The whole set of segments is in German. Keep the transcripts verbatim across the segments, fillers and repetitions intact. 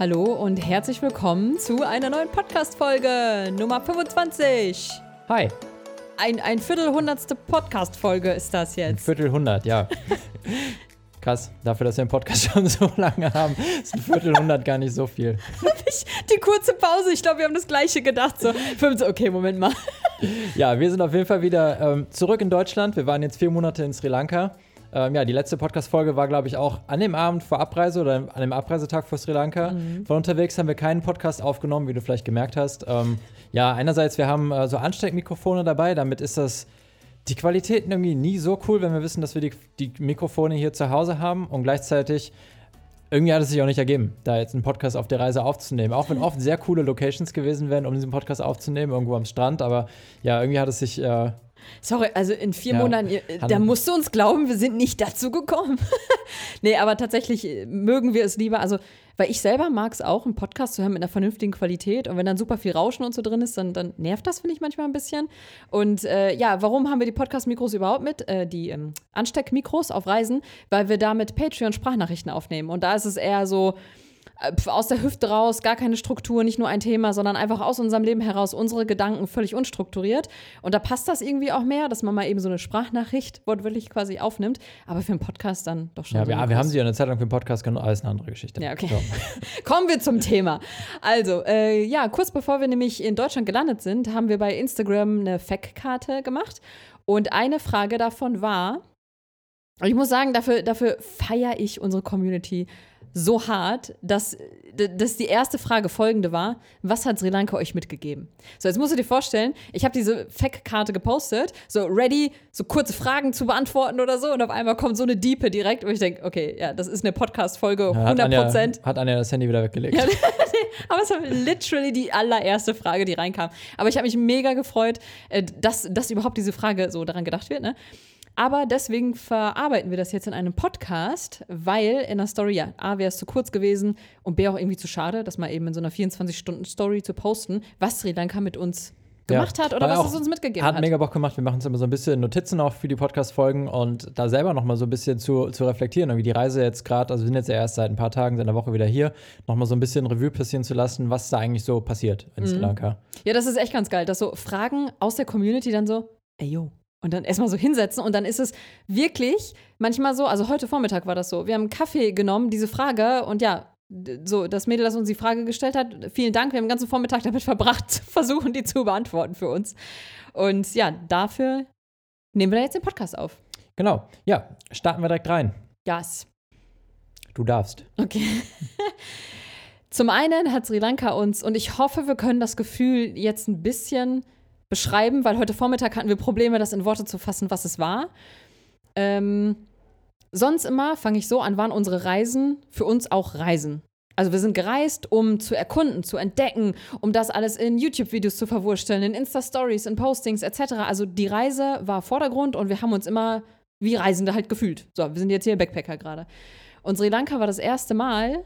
Hallo und herzlich willkommen zu einer neuen Podcast-Folge, Nummer fünfundzwanzig. Hi. Ein, ein Viertelhundertste Podcast-Folge ist das jetzt. Ein Viertelhundert, ja. Krass, dafür, dass wir den Podcast schon so lange haben, ist ein Viertelhundert gar nicht so viel. Die kurze Pause, ich glaube, wir haben das Gleiche gedacht. So, okay, Moment mal. Ja, wir sind auf jeden Fall wieder ähm, zurück in Deutschland. Wir waren jetzt vier Monate in Sri Lanka. Ähm, ja, die letzte Podcast-Folge war, glaube ich, auch an dem Abend vor Abreise oder an dem Abreisetag vor Sri Lanka. Mhm. Von unterwegs haben wir keinen Podcast aufgenommen, wie du vielleicht gemerkt hast. Ähm, ja, einerseits, wir haben äh, so Ansteckmikrofone dabei, damit ist das die Qualität irgendwie nie so cool, wenn wir wissen, dass wir die, die Mikrofone hier zu Hause haben und gleichzeitig irgendwie hat es sich auch nicht ergeben, da jetzt einen Podcast auf der Reise aufzunehmen. Auch wenn oft sehr coole Locations gewesen wären, um diesen Podcast aufzunehmen, irgendwo am Strand. Aber ja, irgendwie hat es sich... Äh, Sorry, also in vier ja, Monaten, da musst du uns glauben, wir sind nicht dazu gekommen. Nee, aber tatsächlich mögen wir es lieber. Also, weil ich selber mag es auch, einen Podcast zu hören mit einer vernünftigen Qualität. Und wenn dann super viel Rauschen und so drin ist, dann, dann nervt das, finde ich, manchmal ein bisschen. Und äh, ja, warum haben wir die Podcast-Mikros überhaupt mit? Äh, die ähm, Ansteckmikros auf Reisen, weil wir damit Patreon-Sprachnachrichten aufnehmen. Und da ist es eher so... aus der Hüfte raus, gar keine Struktur, nicht nur ein Thema, sondern einfach aus unserem Leben heraus unsere Gedanken völlig unstrukturiert. Und da passt das irgendwie auch mehr, dass man mal eben so eine Sprachnachricht wortwörtlich quasi aufnimmt. Aber für einen Podcast dann doch schon. Ja, so wir, wir haben sie ja eine Zeit lang für den Podcast genommen, aber ist eine andere Geschichte. Ja, okay. So. Kommen wir zum Thema. Also, äh, ja, kurz bevor wir nämlich in Deutschland gelandet sind, haben wir bei Instagram eine Fact-Karte gemacht. Und eine Frage davon war, ich muss sagen, dafür, dafür feiere ich unsere Community so hart, dass, dass die erste Frage folgende war, was hat Sri Lanka euch mitgegeben? So, jetzt musst du dir vorstellen, ich habe diese Fact-Karte gepostet, so ready, so kurze Fragen zu beantworten oder so und auf einmal kommt so eine Diepe direkt und ich denke, okay, ja, das ist eine Podcast-Folge, ja, hundert Prozent. Hat Anja, hat Anja das Handy wieder weggelegt. Ja, aber es war literally die allererste Frage, die reinkam. Aber ich habe mich mega gefreut, dass, dass überhaupt diese Frage so daran gedacht wird, ne? Aber deswegen verarbeiten wir das jetzt in einem Podcast, weil in der Story, ja, A, wäre es zu kurz gewesen und B, auch irgendwie zu schade, das mal eben in so einer vierundzwanzig-Stunden-Story zu posten, was Sri Lanka mit uns gemacht ja, hat oder was es uns mitgegeben hat. Hat mega Bock gemacht. Wir machen uns immer so ein bisschen Notizen auch für die Podcast-Folgen und da selber nochmal so ein bisschen zu, zu reflektieren. Irgendwie die Reise jetzt gerade, also wir sind jetzt ja erst seit ein paar Tagen, seit einer Woche wieder hier, nochmal so ein bisschen Revue passieren zu lassen, was da eigentlich so passiert in mhm. Sri Lanka. Ja, das ist echt ganz geil, dass so Fragen aus der Community dann so, ey, yo. Und dann erstmal so hinsetzen und dann ist es wirklich manchmal so, also heute Vormittag war das so, wir haben einen Kaffee genommen, diese Frage und ja, so das Mädel, das uns die Frage gestellt hat, vielen Dank, wir haben den ganzen Vormittag damit verbracht, zu versuchen, die zu beantworten für uns. Und ja, dafür nehmen wir da jetzt den Podcast auf. Genau, ja, starten wir direkt rein. Yes. Du darfst. Okay. Zum einen hat Sri Lanka uns, und ich hoffe, wir können das Gefühl jetzt ein bisschen beschreiben, weil heute Vormittag hatten wir Probleme, das in Worte zu fassen, was es war. Ähm, sonst immer, fange ich so an, waren unsere Reisen für uns auch Reisen. Also wir sind gereist, um zu erkunden, zu entdecken, um das alles in YouTube-Videos zu verwursteln, in Insta-Stories, in Postings et cetera. Also die Reise war Vordergrund und wir haben uns immer wie Reisende halt gefühlt. So, wir sind jetzt hier Backpacker gerade. Und Sri Lanka war das erste Mal,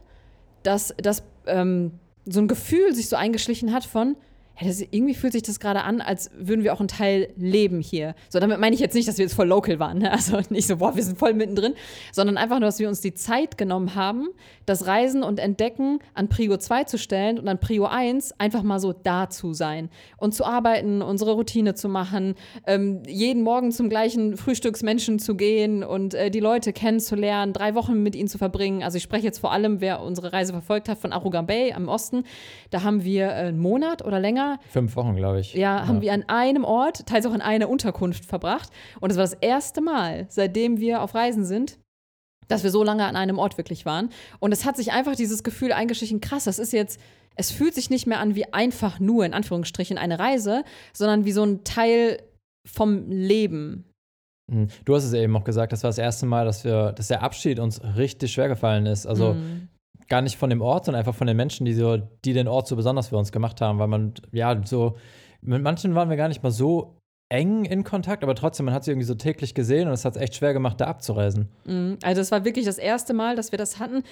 dass, dass ähm, so ein Gefühl sich so eingeschlichen hat von ja, das, irgendwie fühlt sich das gerade an, als würden wir auch einen Teil leben hier. So, damit meine ich jetzt nicht, dass wir jetzt voll local waren, ne? Also nicht so, boah, wir sind voll mittendrin, sondern einfach nur, dass wir uns die Zeit genommen haben, das Reisen und Entdecken an Prio zwei zu stellen und an Prio eins einfach mal so da zu sein und zu arbeiten, unsere Routine zu machen, ähm, jeden Morgen zum gleichen Frühstücksmenschen zu gehen und äh, die Leute kennenzulernen, drei Wochen mit ihnen zu verbringen. Also ich spreche jetzt vor allem, wer unsere Reise verfolgt hat, von Arugam Bay am Osten. Da haben wir äh, einen Monat oder länger Fünf Wochen, glaube ich. Ja, haben ja. wir an einem Ort, teils auch in einer Unterkunft verbracht. Und das war das erste Mal, seitdem wir auf Reisen sind, dass wir so lange an einem Ort wirklich waren. Und es hat sich einfach dieses Gefühl eingeschlichen, krass, das ist jetzt, es fühlt sich nicht mehr an wie einfach nur, in Anführungsstrichen, eine Reise, sondern wie so ein Teil vom Leben. Du hast es eben auch gesagt, das war das erste Mal, dass wir, dass der Abschied uns richtig schwer gefallen ist. Also mm. gar nicht von dem Ort, sondern einfach von den Menschen, die so, die den Ort so besonders für uns gemacht haben, weil man, ja, so, mit manchen waren wir gar nicht mal so eng in Kontakt, aber trotzdem, man hat sie irgendwie so täglich gesehen und es hat es echt schwer gemacht, da abzureisen. Also es war wirklich das erste Mal, dass wir das hatten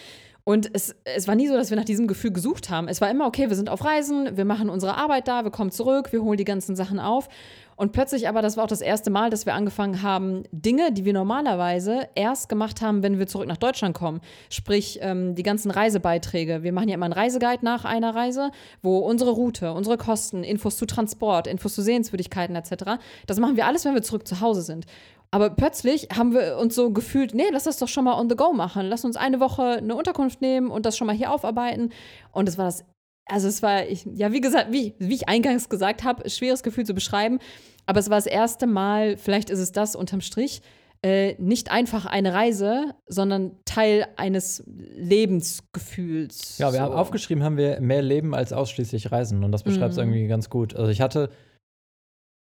Und es, es war nie so, dass wir nach diesem Gefühl gesucht haben. Es war immer, okay, wir sind auf Reisen, wir machen unsere Arbeit da, wir kommen zurück, wir holen die ganzen Sachen auf. Und plötzlich aber, das war auch das erste Mal, dass wir angefangen haben, Dinge, die wir normalerweise erst gemacht haben, wenn wir zurück nach Deutschland kommen. Sprich, ähm, die ganzen Reisebeiträge. Wir machen ja immer einen Reiseguide nach einer Reise, wo unsere Route, unsere Kosten, Infos zu Transport, Infos zu Sehenswürdigkeiten et cetera. Das machen wir alles, wenn wir zurück zu Hause sind. Aber plötzlich haben wir uns so gefühlt, nee, lass das doch schon mal on the go machen. Lass uns eine Woche eine Unterkunft nehmen und das schon mal hier aufarbeiten. Und das war das, also es war, ich, ja, wie gesagt, wie, wie ich eingangs gesagt habe, schweres Gefühl zu beschreiben. Aber es war das erste Mal, vielleicht ist es das unterm Strich, äh, nicht einfach eine Reise, sondern Teil eines Lebensgefühls. Ja, wir so. haben aufgeschrieben, haben wir mehr Leben als ausschließlich Reisen. Und das beschreibt es mhm. irgendwie ganz gut. Also ich hatte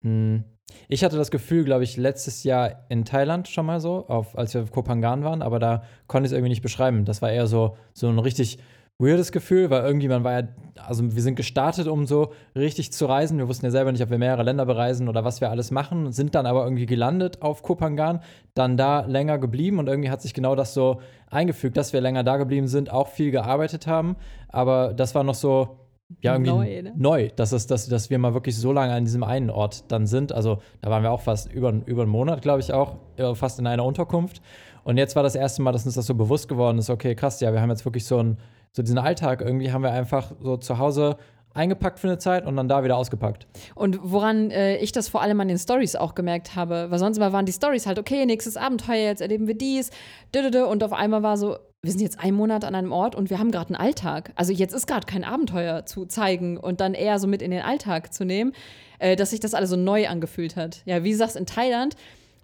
mh, Ich hatte das Gefühl, glaube ich, letztes Jahr in Thailand schon mal so, auf, als wir auf Koh Phangan waren, aber da konnte ich es irgendwie nicht beschreiben. Das war eher so, so ein richtig weirdes Gefühl, weil irgendwie man war ja, also wir sind gestartet, um so richtig zu reisen. Wir wussten ja selber nicht, ob wir mehrere Länder bereisen oder was wir alles machen, sind dann aber irgendwie gelandet auf Koh Phangan, dann da länger geblieben und irgendwie hat sich genau das so eingefügt, dass wir länger da geblieben sind, auch viel gearbeitet haben, aber das war noch so, ja, irgendwie neu, ne? neu dass, es, dass, dass wir mal wirklich so lange an diesem einen Ort dann sind. Also da waren wir auch fast über, über einen Monat, glaube ich auch, fast in einer Unterkunft. Und jetzt war das erste Mal, dass uns das so bewusst geworden ist, okay, krass, ja, wir haben jetzt wirklich so, einen, so diesen Alltag. Irgendwie haben wir einfach so zu Hause eingepackt für eine Zeit und dann da wieder ausgepackt. Und woran äh, ich das vor allem an den Storys auch gemerkt habe, weil sonst immer waren die Storys halt, okay, nächstes Abenteuer, jetzt erleben wir dies, und auf einmal war so, wir sind jetzt einen Monat an einem Ort und wir haben gerade einen Alltag. Also jetzt ist gerade kein Abenteuer zu zeigen und dann eher so mit in den Alltag zu nehmen, äh, dass sich das alles so neu angefühlt hat. Ja, wie du sagst, in Thailand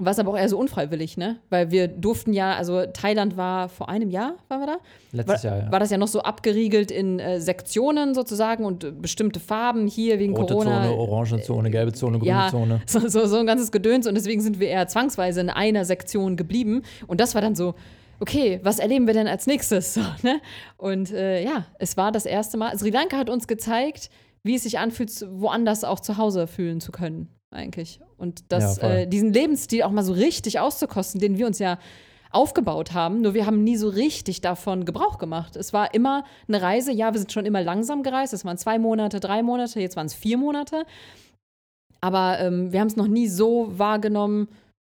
war es aber auch eher so unfreiwillig, ne? Weil wir durften ja, also Thailand war vor einem Jahr, waren wir da? Letztes war, Jahr, ja. War das ja noch so abgeriegelt in äh, Sektionen sozusagen und bestimmte Farben hier wegen Rote Corona. Rote Zone, orange Zone, gelbe Zone, grüne ja, Zone. So, so, so ein ganzes Gedöns und deswegen sind wir eher zwangsweise in einer Sektion geblieben. Und das war dann so, okay, was erleben wir denn als nächstes? So, ne? Und äh, ja, es war das erste Mal. Sri Lanka hat uns gezeigt, wie es sich anfühlt, woanders auch zu Hause fühlen zu können eigentlich. Und das, ja, äh, diesen Lebensstil auch mal so richtig auszukosten, den wir uns ja aufgebaut haben. Nur wir haben nie so richtig davon Gebrauch gemacht. Es war immer eine Reise. Ja, wir sind schon immer langsam gereist. Es waren zwei Monate, drei Monate, jetzt waren es vier Monate. Aber ähm, wir haben es noch nie so wahrgenommen,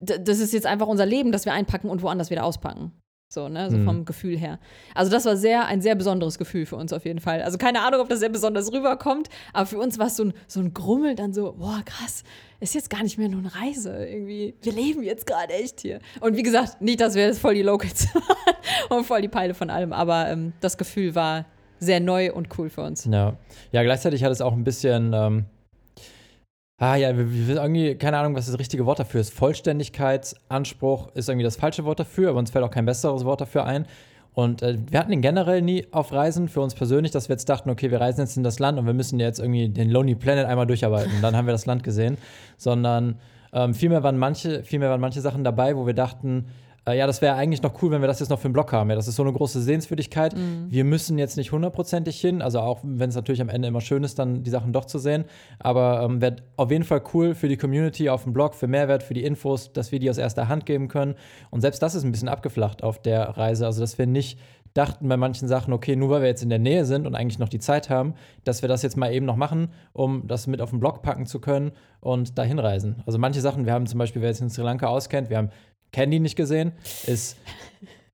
d- das ist jetzt einfach unser Leben, das wir einpacken und woanders wieder auspacken. So, ne, so vom hm. Gefühl her. Also das war sehr, ein sehr besonderes Gefühl für uns auf jeden Fall. Also keine Ahnung, ob das sehr besonders rüberkommt, aber für uns war es so ein, so ein Grummel dann so, boah, krass, ist jetzt gar nicht mehr nur eine Reise irgendwie. Wir leben jetzt gerade echt hier. Und wie gesagt, nicht, dass wir jetzt voll die Locals waren und voll die Peile von allem, aber ähm, das Gefühl war sehr neu und cool für uns. Ja, ja, gleichzeitig hat es auch ein bisschen ähm Ah ja, irgendwie, keine Ahnung, was das richtige Wort dafür ist. Vollständigkeitsanspruch ist irgendwie das falsche Wort dafür, aber uns fällt auch kein besseres Wort dafür ein. Und äh, wir hatten den generell nie auf Reisen für uns persönlich, dass wir jetzt dachten, okay, wir reisen jetzt in das Land und wir müssen jetzt irgendwie den Lonely Planet einmal durcharbeiten. Dann haben wir das Land gesehen. Sondern ähm, vielmehr waren manche, vielmehr waren manche Sachen dabei, wo wir dachten, ja, das wäre eigentlich noch cool, wenn wir das jetzt noch für einen Blog haben. Ja, das ist so eine große Sehenswürdigkeit. Mhm. Wir müssen jetzt nicht hundertprozentig hin, also auch wenn es natürlich am Ende immer schön ist, dann die Sachen doch zu sehen. Aber ähm, wäre auf jeden Fall cool für die Community auf dem Blog, für Mehrwert, für die Infos, dass wir die aus erster Hand geben können. Und selbst das ist ein bisschen abgeflacht auf der Reise. Also, dass wir nicht dachten bei manchen Sachen, okay, nur weil wir jetzt in der Nähe sind und eigentlich noch die Zeit haben, dass wir das jetzt mal eben noch machen, um das mit auf den Blog packen zu können und dahin reisen. Also manche Sachen, wir haben zum Beispiel, wer jetzt in Sri Lanka auskennt, wir haben Kandy nicht gesehen, ist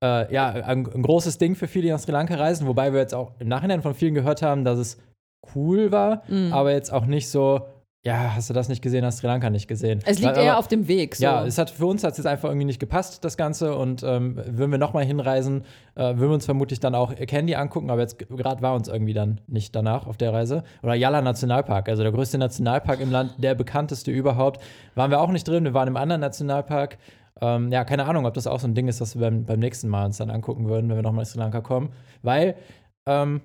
äh, ja ein, ein großes Ding für viele, die nach Sri Lanka reisen, wobei wir jetzt auch im Nachhinein von vielen gehört haben, dass es cool war, mm. aber jetzt auch nicht so, ja, hast du das nicht gesehen, hast Sri Lanka nicht gesehen. Es liegt Weil, eher aber, auf dem Weg. So. Ja, es hat, für uns hat es jetzt einfach irgendwie nicht gepasst, das Ganze, und ähm, würden wir nochmal hinreisen, äh, würden wir uns vermutlich dann auch Kandy angucken, aber jetzt gerade war uns irgendwie dann nicht danach auf der Reise. Oder Yala Nationalpark, also der größte Nationalpark im Land, der bekannteste überhaupt, waren wir auch nicht drin, wir waren im anderen Nationalpark. Ähm, ja, keine Ahnung, ob das auch so ein Ding ist, was wir beim, beim nächsten Mal uns dann angucken würden, wenn wir nochmal in Sri Lanka kommen. Weil, ähm,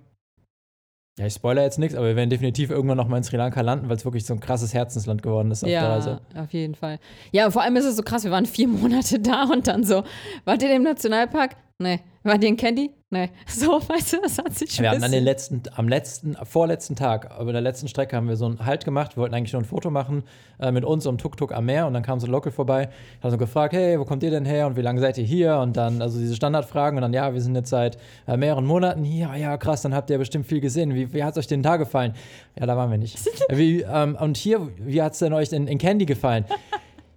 ja, ich spoilere jetzt nichts, aber wir werden definitiv irgendwann nochmal in Sri Lanka landen, weil es wirklich so ein krasses Herzensland geworden ist auf ja, der Reise. Ja, auf jeden Fall. Ja, und vor allem ist es so krass, wir waren vier Monate da und dann so, wart ihr im Nationalpark? Nee, war die in Kandy? Nee. So, weißt du, das hat sich schon. Wir haben an den letzten, am letzten, vorletzten Tag, über der letzten Strecke haben wir so einen Halt gemacht, wollten eigentlich nur ein Foto machen äh, mit uns am Tuk-Tuk am Meer und dann kam so ein Local vorbei, hat so gefragt, hey, wo kommt ihr denn her und wie lange seid ihr hier? Und dann, also diese Standardfragen und dann, ja, wir sind jetzt seit äh, mehreren Monaten hier, ja, ja, krass, dann habt ihr bestimmt viel gesehen. Wie, wie hat es euch den Tag gefallen? Ja, da waren wir nicht. wie, ähm, und hier, wie hat es denn euch in, in Kandy gefallen?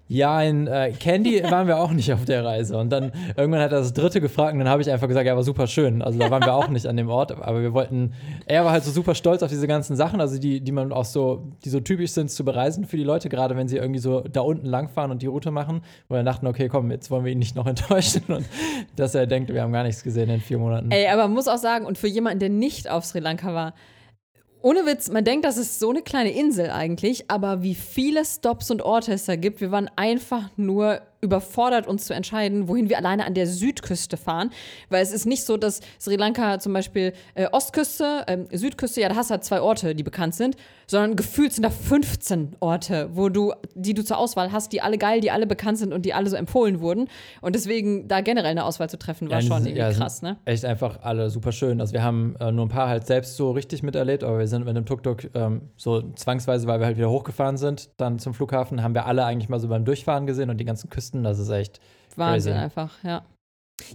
Ja, in äh, Kandy waren wir auch nicht auf der Reise. Und dann irgendwann hat er das dritte gefragt und dann habe ich einfach gesagt, ja, war super schön. Also da waren wir auch nicht an dem Ort, aber wir wollten, er war halt so super stolz auf diese ganzen Sachen, also die, die man auch so, die so typisch sind zu bereisen für die Leute, gerade wenn sie irgendwie so da unten langfahren und die Route machen. Und dann dachten, okay, komm, jetzt wollen wir ihn nicht noch enttäuschen und dass er denkt, wir haben gar nichts gesehen in vier Monaten. Ey, aber man muss auch sagen, und für jemanden, der nicht auf Sri Lanka war, ohne Witz, man denkt, das ist so eine kleine Insel eigentlich, aber wie viele Stops und Orte es da gibt, wir waren einfach nur überfordert, uns zu entscheiden, wohin wir alleine an der Südküste fahren, weil es ist nicht so, dass Sri Lanka zum Beispiel äh, Ostküste, äh, Südküste, ja, da hast du halt zwei Orte, die bekannt sind, sondern gefühlt sind da fünfzehn Orte, wo du, die du zur Auswahl hast, die alle geil, die alle bekannt sind und die alle so empfohlen wurden und deswegen da generell eine Auswahl zu treffen, war ja, schon irgendwie ja, krass, ne? Echt einfach alle super schön, also wir haben äh, nur ein paar halt selbst so richtig miterlebt, aber wir sind mit einem Tuk-Tuk ähm, so zwangsweise, weil wir halt wieder hochgefahren sind, dann zum Flughafen, haben wir alle eigentlich mal so beim Durchfahren gesehen und die ganzen Küsten, das ist echt Wahnsinn crazy. Einfach, ja.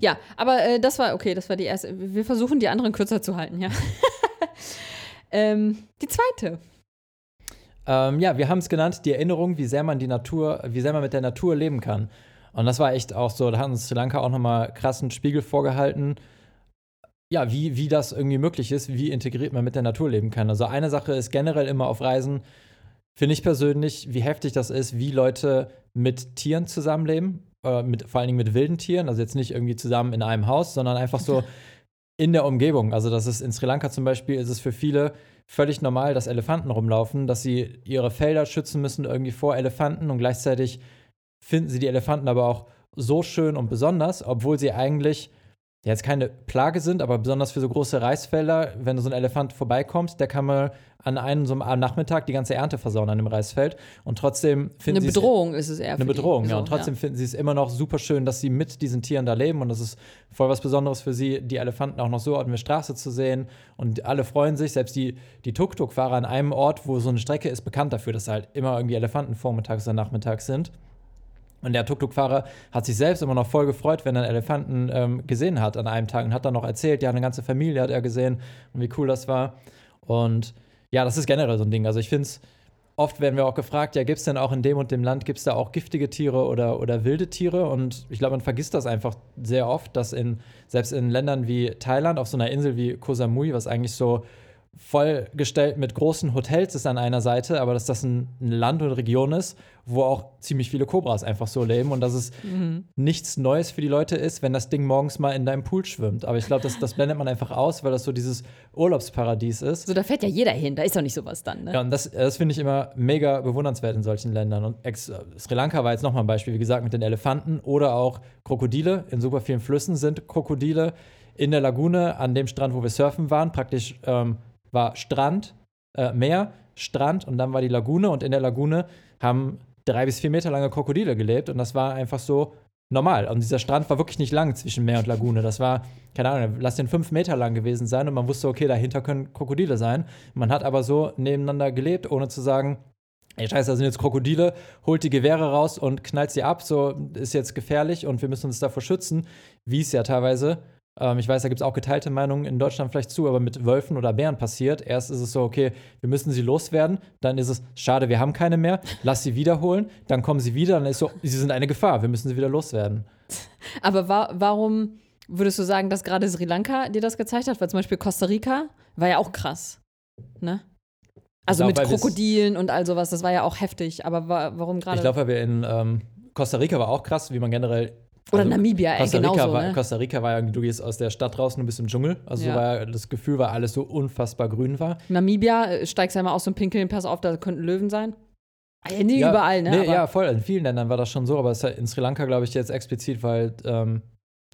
Ja, aber äh, das war, okay, das war die erste. Wir versuchen, die anderen kürzer zu halten, ja. ähm, die zweite. Ähm, ja, wir haben es genannt, die Erinnerung, wie sehr man die Natur, wie sehr man mit der Natur leben kann. Und das war echt auch so, da hat uns Sri Lanka auch nochmal krassen Spiegel vorgehalten, ja, wie, wie das irgendwie möglich ist, wie integriert man mit der Natur leben kann. Also eine Sache ist generell immer auf Reisen, finde ich persönlich, wie heftig das ist, wie Leute mit Tieren zusammenleben, äh, mit, vor allen Dingen mit wilden Tieren, also jetzt nicht irgendwie zusammen in einem Haus, sondern einfach so in der Umgebung. Also das ist in Sri Lanka zum Beispiel, ist es für viele völlig normal, dass Elefanten rumlaufen, dass sie ihre Felder schützen müssen irgendwie vor Elefanten und gleichzeitig finden sie die Elefanten aber auch so schön und besonders, obwohl sie eigentlich jetzt keine Plage sind, aber besonders für so große Reisfelder, wenn so ein Elefant vorbeikommt, der kann mal an einem so einem Nachmittag die ganze Ernte versauen an dem Reisfeld. Und trotzdem finden sie es. Eine Bedrohung ist es eher. Eine Bedrohung, ja. Und trotzdem finden sie es immer noch super schön, dass sie mit diesen Tieren da leben. Und das ist voll was Besonderes für sie, die Elefanten auch noch so auf der Straße zu sehen. Und alle freuen sich, selbst die, die Tuk-Tuk-Fahrer an einem Ort, wo so eine Strecke ist, bekannt dafür, dass halt immer irgendwie Elefanten vormittags oder nachmittags sind. Und der Tuk-Tuk-Fahrer hat sich selbst immer noch voll gefreut, wenn er einen Elefanten ähm, gesehen hat an einem Tag und hat dann noch erzählt, ja, eine ganze Familie hat er gesehen und wie cool das war. Und ja, das ist generell so ein Ding. Also ich finde es, oft werden wir auch gefragt, ja, gibt es denn auch in dem und dem Land, gibt es da auch giftige Tiere oder, oder wilde Tiere? Und ich glaube, man vergisst das einfach sehr oft, dass in selbst in Ländern wie Thailand, auf so einer Insel wie Koh Samui, was eigentlich so vollgestellt mit großen Hotels ist an einer Seite, aber dass das ein Land und Region ist, wo auch ziemlich viele Kobras einfach so leben und dass es mhm. nichts Neues für die Leute ist, wenn das Ding morgens mal in deinem Pool schwimmt. Aber ich glaube, das, das blendet man einfach aus, weil das so dieses Urlaubsparadies ist. So, da fährt ja jeder hin, da ist doch nicht sowas dann, ne? Ja, und das, das finde ich immer mega bewundernswert in solchen Ländern. Und ex- Sri Lanka war jetzt nochmal ein Beispiel, wie gesagt, mit den Elefanten oder auch Krokodile. In super vielen Flüssen sind Krokodile. In der Lagune, an dem Strand, wo wir surfen waren, praktisch ähm, war Strand, äh, Meer, Strand und dann war die Lagune und in der Lagune haben drei bis vier Meter lange Krokodile gelebt und das war einfach so normal. Und dieser Strand war wirklich nicht lang zwischen Meer und Lagune. Das war, keine Ahnung, lass den fünf Meter lang gewesen sein und man wusste, okay, dahinter können Krokodile sein. Man hat aber so nebeneinander gelebt, ohne zu sagen, ey, scheiße, da sind jetzt Krokodile, holt die Gewehre raus und knallt sie ab, so ist jetzt gefährlich und wir müssen uns davor schützen, wie es ja teilweise ich weiß, da gibt es auch geteilte Meinungen in Deutschland vielleicht zu, aber mit Wölfen oder Bären passiert. Erst ist es so, okay, wir müssen sie loswerden. Dann ist es, schade, wir haben keine mehr. Lass sie wiederholen. Dann kommen sie wieder. Dann ist so, sie sind eine Gefahr. Wir müssen sie wieder loswerden. Aber wa- warum würdest du sagen, dass gerade Sri Lanka dir das gezeigt hat? Weil zum Beispiel Costa Rica war ja auch krass, ne? Also glaub, mit Krokodilen und all sowas. Das war ja auch heftig. Aber wa- warum gerade? Ich glaube, weil wir in ähm, Costa Rica war auch krass, wie man generell Oder also Namibia, ey, genau so, ne? Costa Rica war ja, du gehst aus der Stadt raus und du bist im Dschungel. Also ja. war ja, das Gefühl war, alles so unfassbar grün war. Namibia, steigst ja mal aus so einem Pinkeln, pass auf, da könnten Löwen sein. Ja, nie ja, überall, ne? Nee, ja, voll, in vielen Ländern war das schon so, aber es ist in Sri Lanka, glaube ich, jetzt explizit, weil ähm,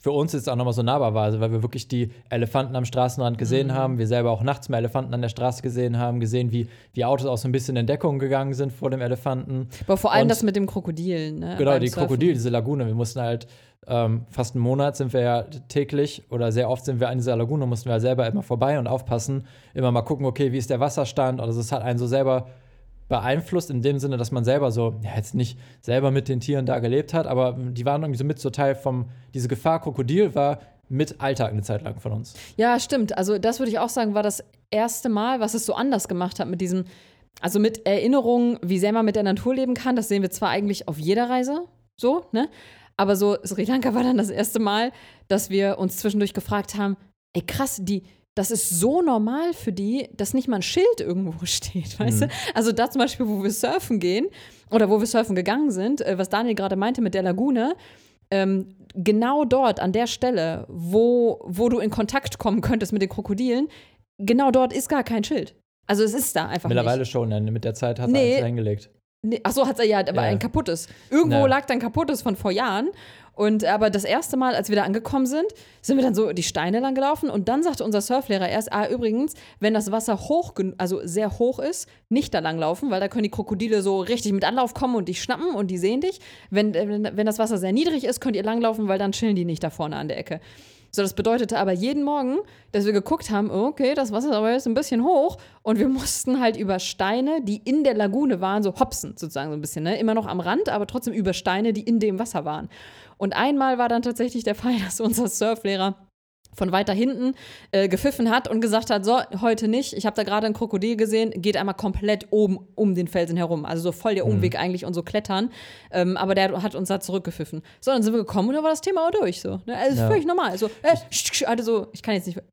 für uns ist es auch nochmal so nahbar war, also weil wir wirklich die Elefanten am Straßenrand gesehen mhm. haben, wir selber auch nachts mal Elefanten an der Straße gesehen haben, gesehen, wie, wie Autos auch so ein bisschen in Deckung gegangen sind vor dem Elefanten. Aber vor allem und, das mit dem Krokodil, ne? Genau, die Surfen. Krokodil, diese Lagune. Wir mussten halt ähm, fast einen Monat sind wir ja täglich oder sehr oft sind wir an dieser Lagune, mussten wir halt selber immer vorbei und aufpassen, immer mal gucken, okay, wie ist der Wasserstand? Also es hat einen so selber beeinflusst in dem Sinne, dass man selber so, ja, jetzt nicht selber mit den Tieren da gelebt hat, aber die waren irgendwie so mit so Teil vom, diese Gefahr Krokodil war mit Alltag eine Zeit lang von uns. Ja, stimmt. Also das würde ich auch sagen, war das erste Mal, was es so anders gemacht hat mit diesem, also mit Erinnerungen, wie sehr man mit der Natur leben kann. Das sehen wir zwar eigentlich auf jeder Reise, so, ne? Aber so Sri Lanka war dann das erste Mal, dass wir uns zwischendurch gefragt haben, ey krass, die das ist so normal für die, dass nicht mal ein Schild irgendwo steht, weißt mhm. du? Also da zum Beispiel, wo wir surfen gehen oder wo wir surfen gegangen sind, was Daniel gerade meinte mit der Lagune, ähm, genau dort an der Stelle, wo, wo du in Kontakt kommen könntest mit den Krokodilen, genau dort ist gar kein Schild. Also es ist da einfach mittlerweile nicht. Mittlerweile schon, mit der Zeit hat nee. er eins hingelegt. Nee, ach so, hat's ja, aber ja. ein kaputtes. Irgendwo ja. lag dann kaputtes von vor Jahren. Und aber das erste Mal, als wir da angekommen sind, sind wir dann so die Steine lang gelaufen und dann sagte unser Surflehrer erst, ah übrigens, wenn das Wasser hoch, also sehr hoch ist, nicht da lang laufen, weil da können die Krokodile so richtig mit Anlauf kommen und dich schnappen und die sehen dich. Wenn, wenn das Wasser sehr niedrig ist, könnt ihr langlaufen, weil dann chillen die nicht da vorne an der Ecke. So, das bedeutete aber jeden Morgen, dass wir geguckt haben, okay, das Wasser ist aber jetzt ein bisschen hoch und wir mussten halt über Steine, die in der Lagune waren, so hopsen sozusagen so ein bisschen, ne? Immer noch am Rand, aber trotzdem über Steine, die in dem Wasser waren. Und einmal war dann tatsächlich der Fall, dass unser Surflehrer von weiter hinten äh, gepfiffen hat und gesagt hat, so, heute nicht, ich habe da gerade ein Krokodil gesehen, geht einmal komplett oben um den Felsen herum. Also so voll der Umweg mhm. eigentlich und so klettern. Ähm, aber der hat uns da zurückgepfiffen. So, dann sind wir gekommen und dann war das Thema auch durch. So. Ne? Also ja. völlig normal. So, äh, ich, also so, ich kann jetzt nicht mehr.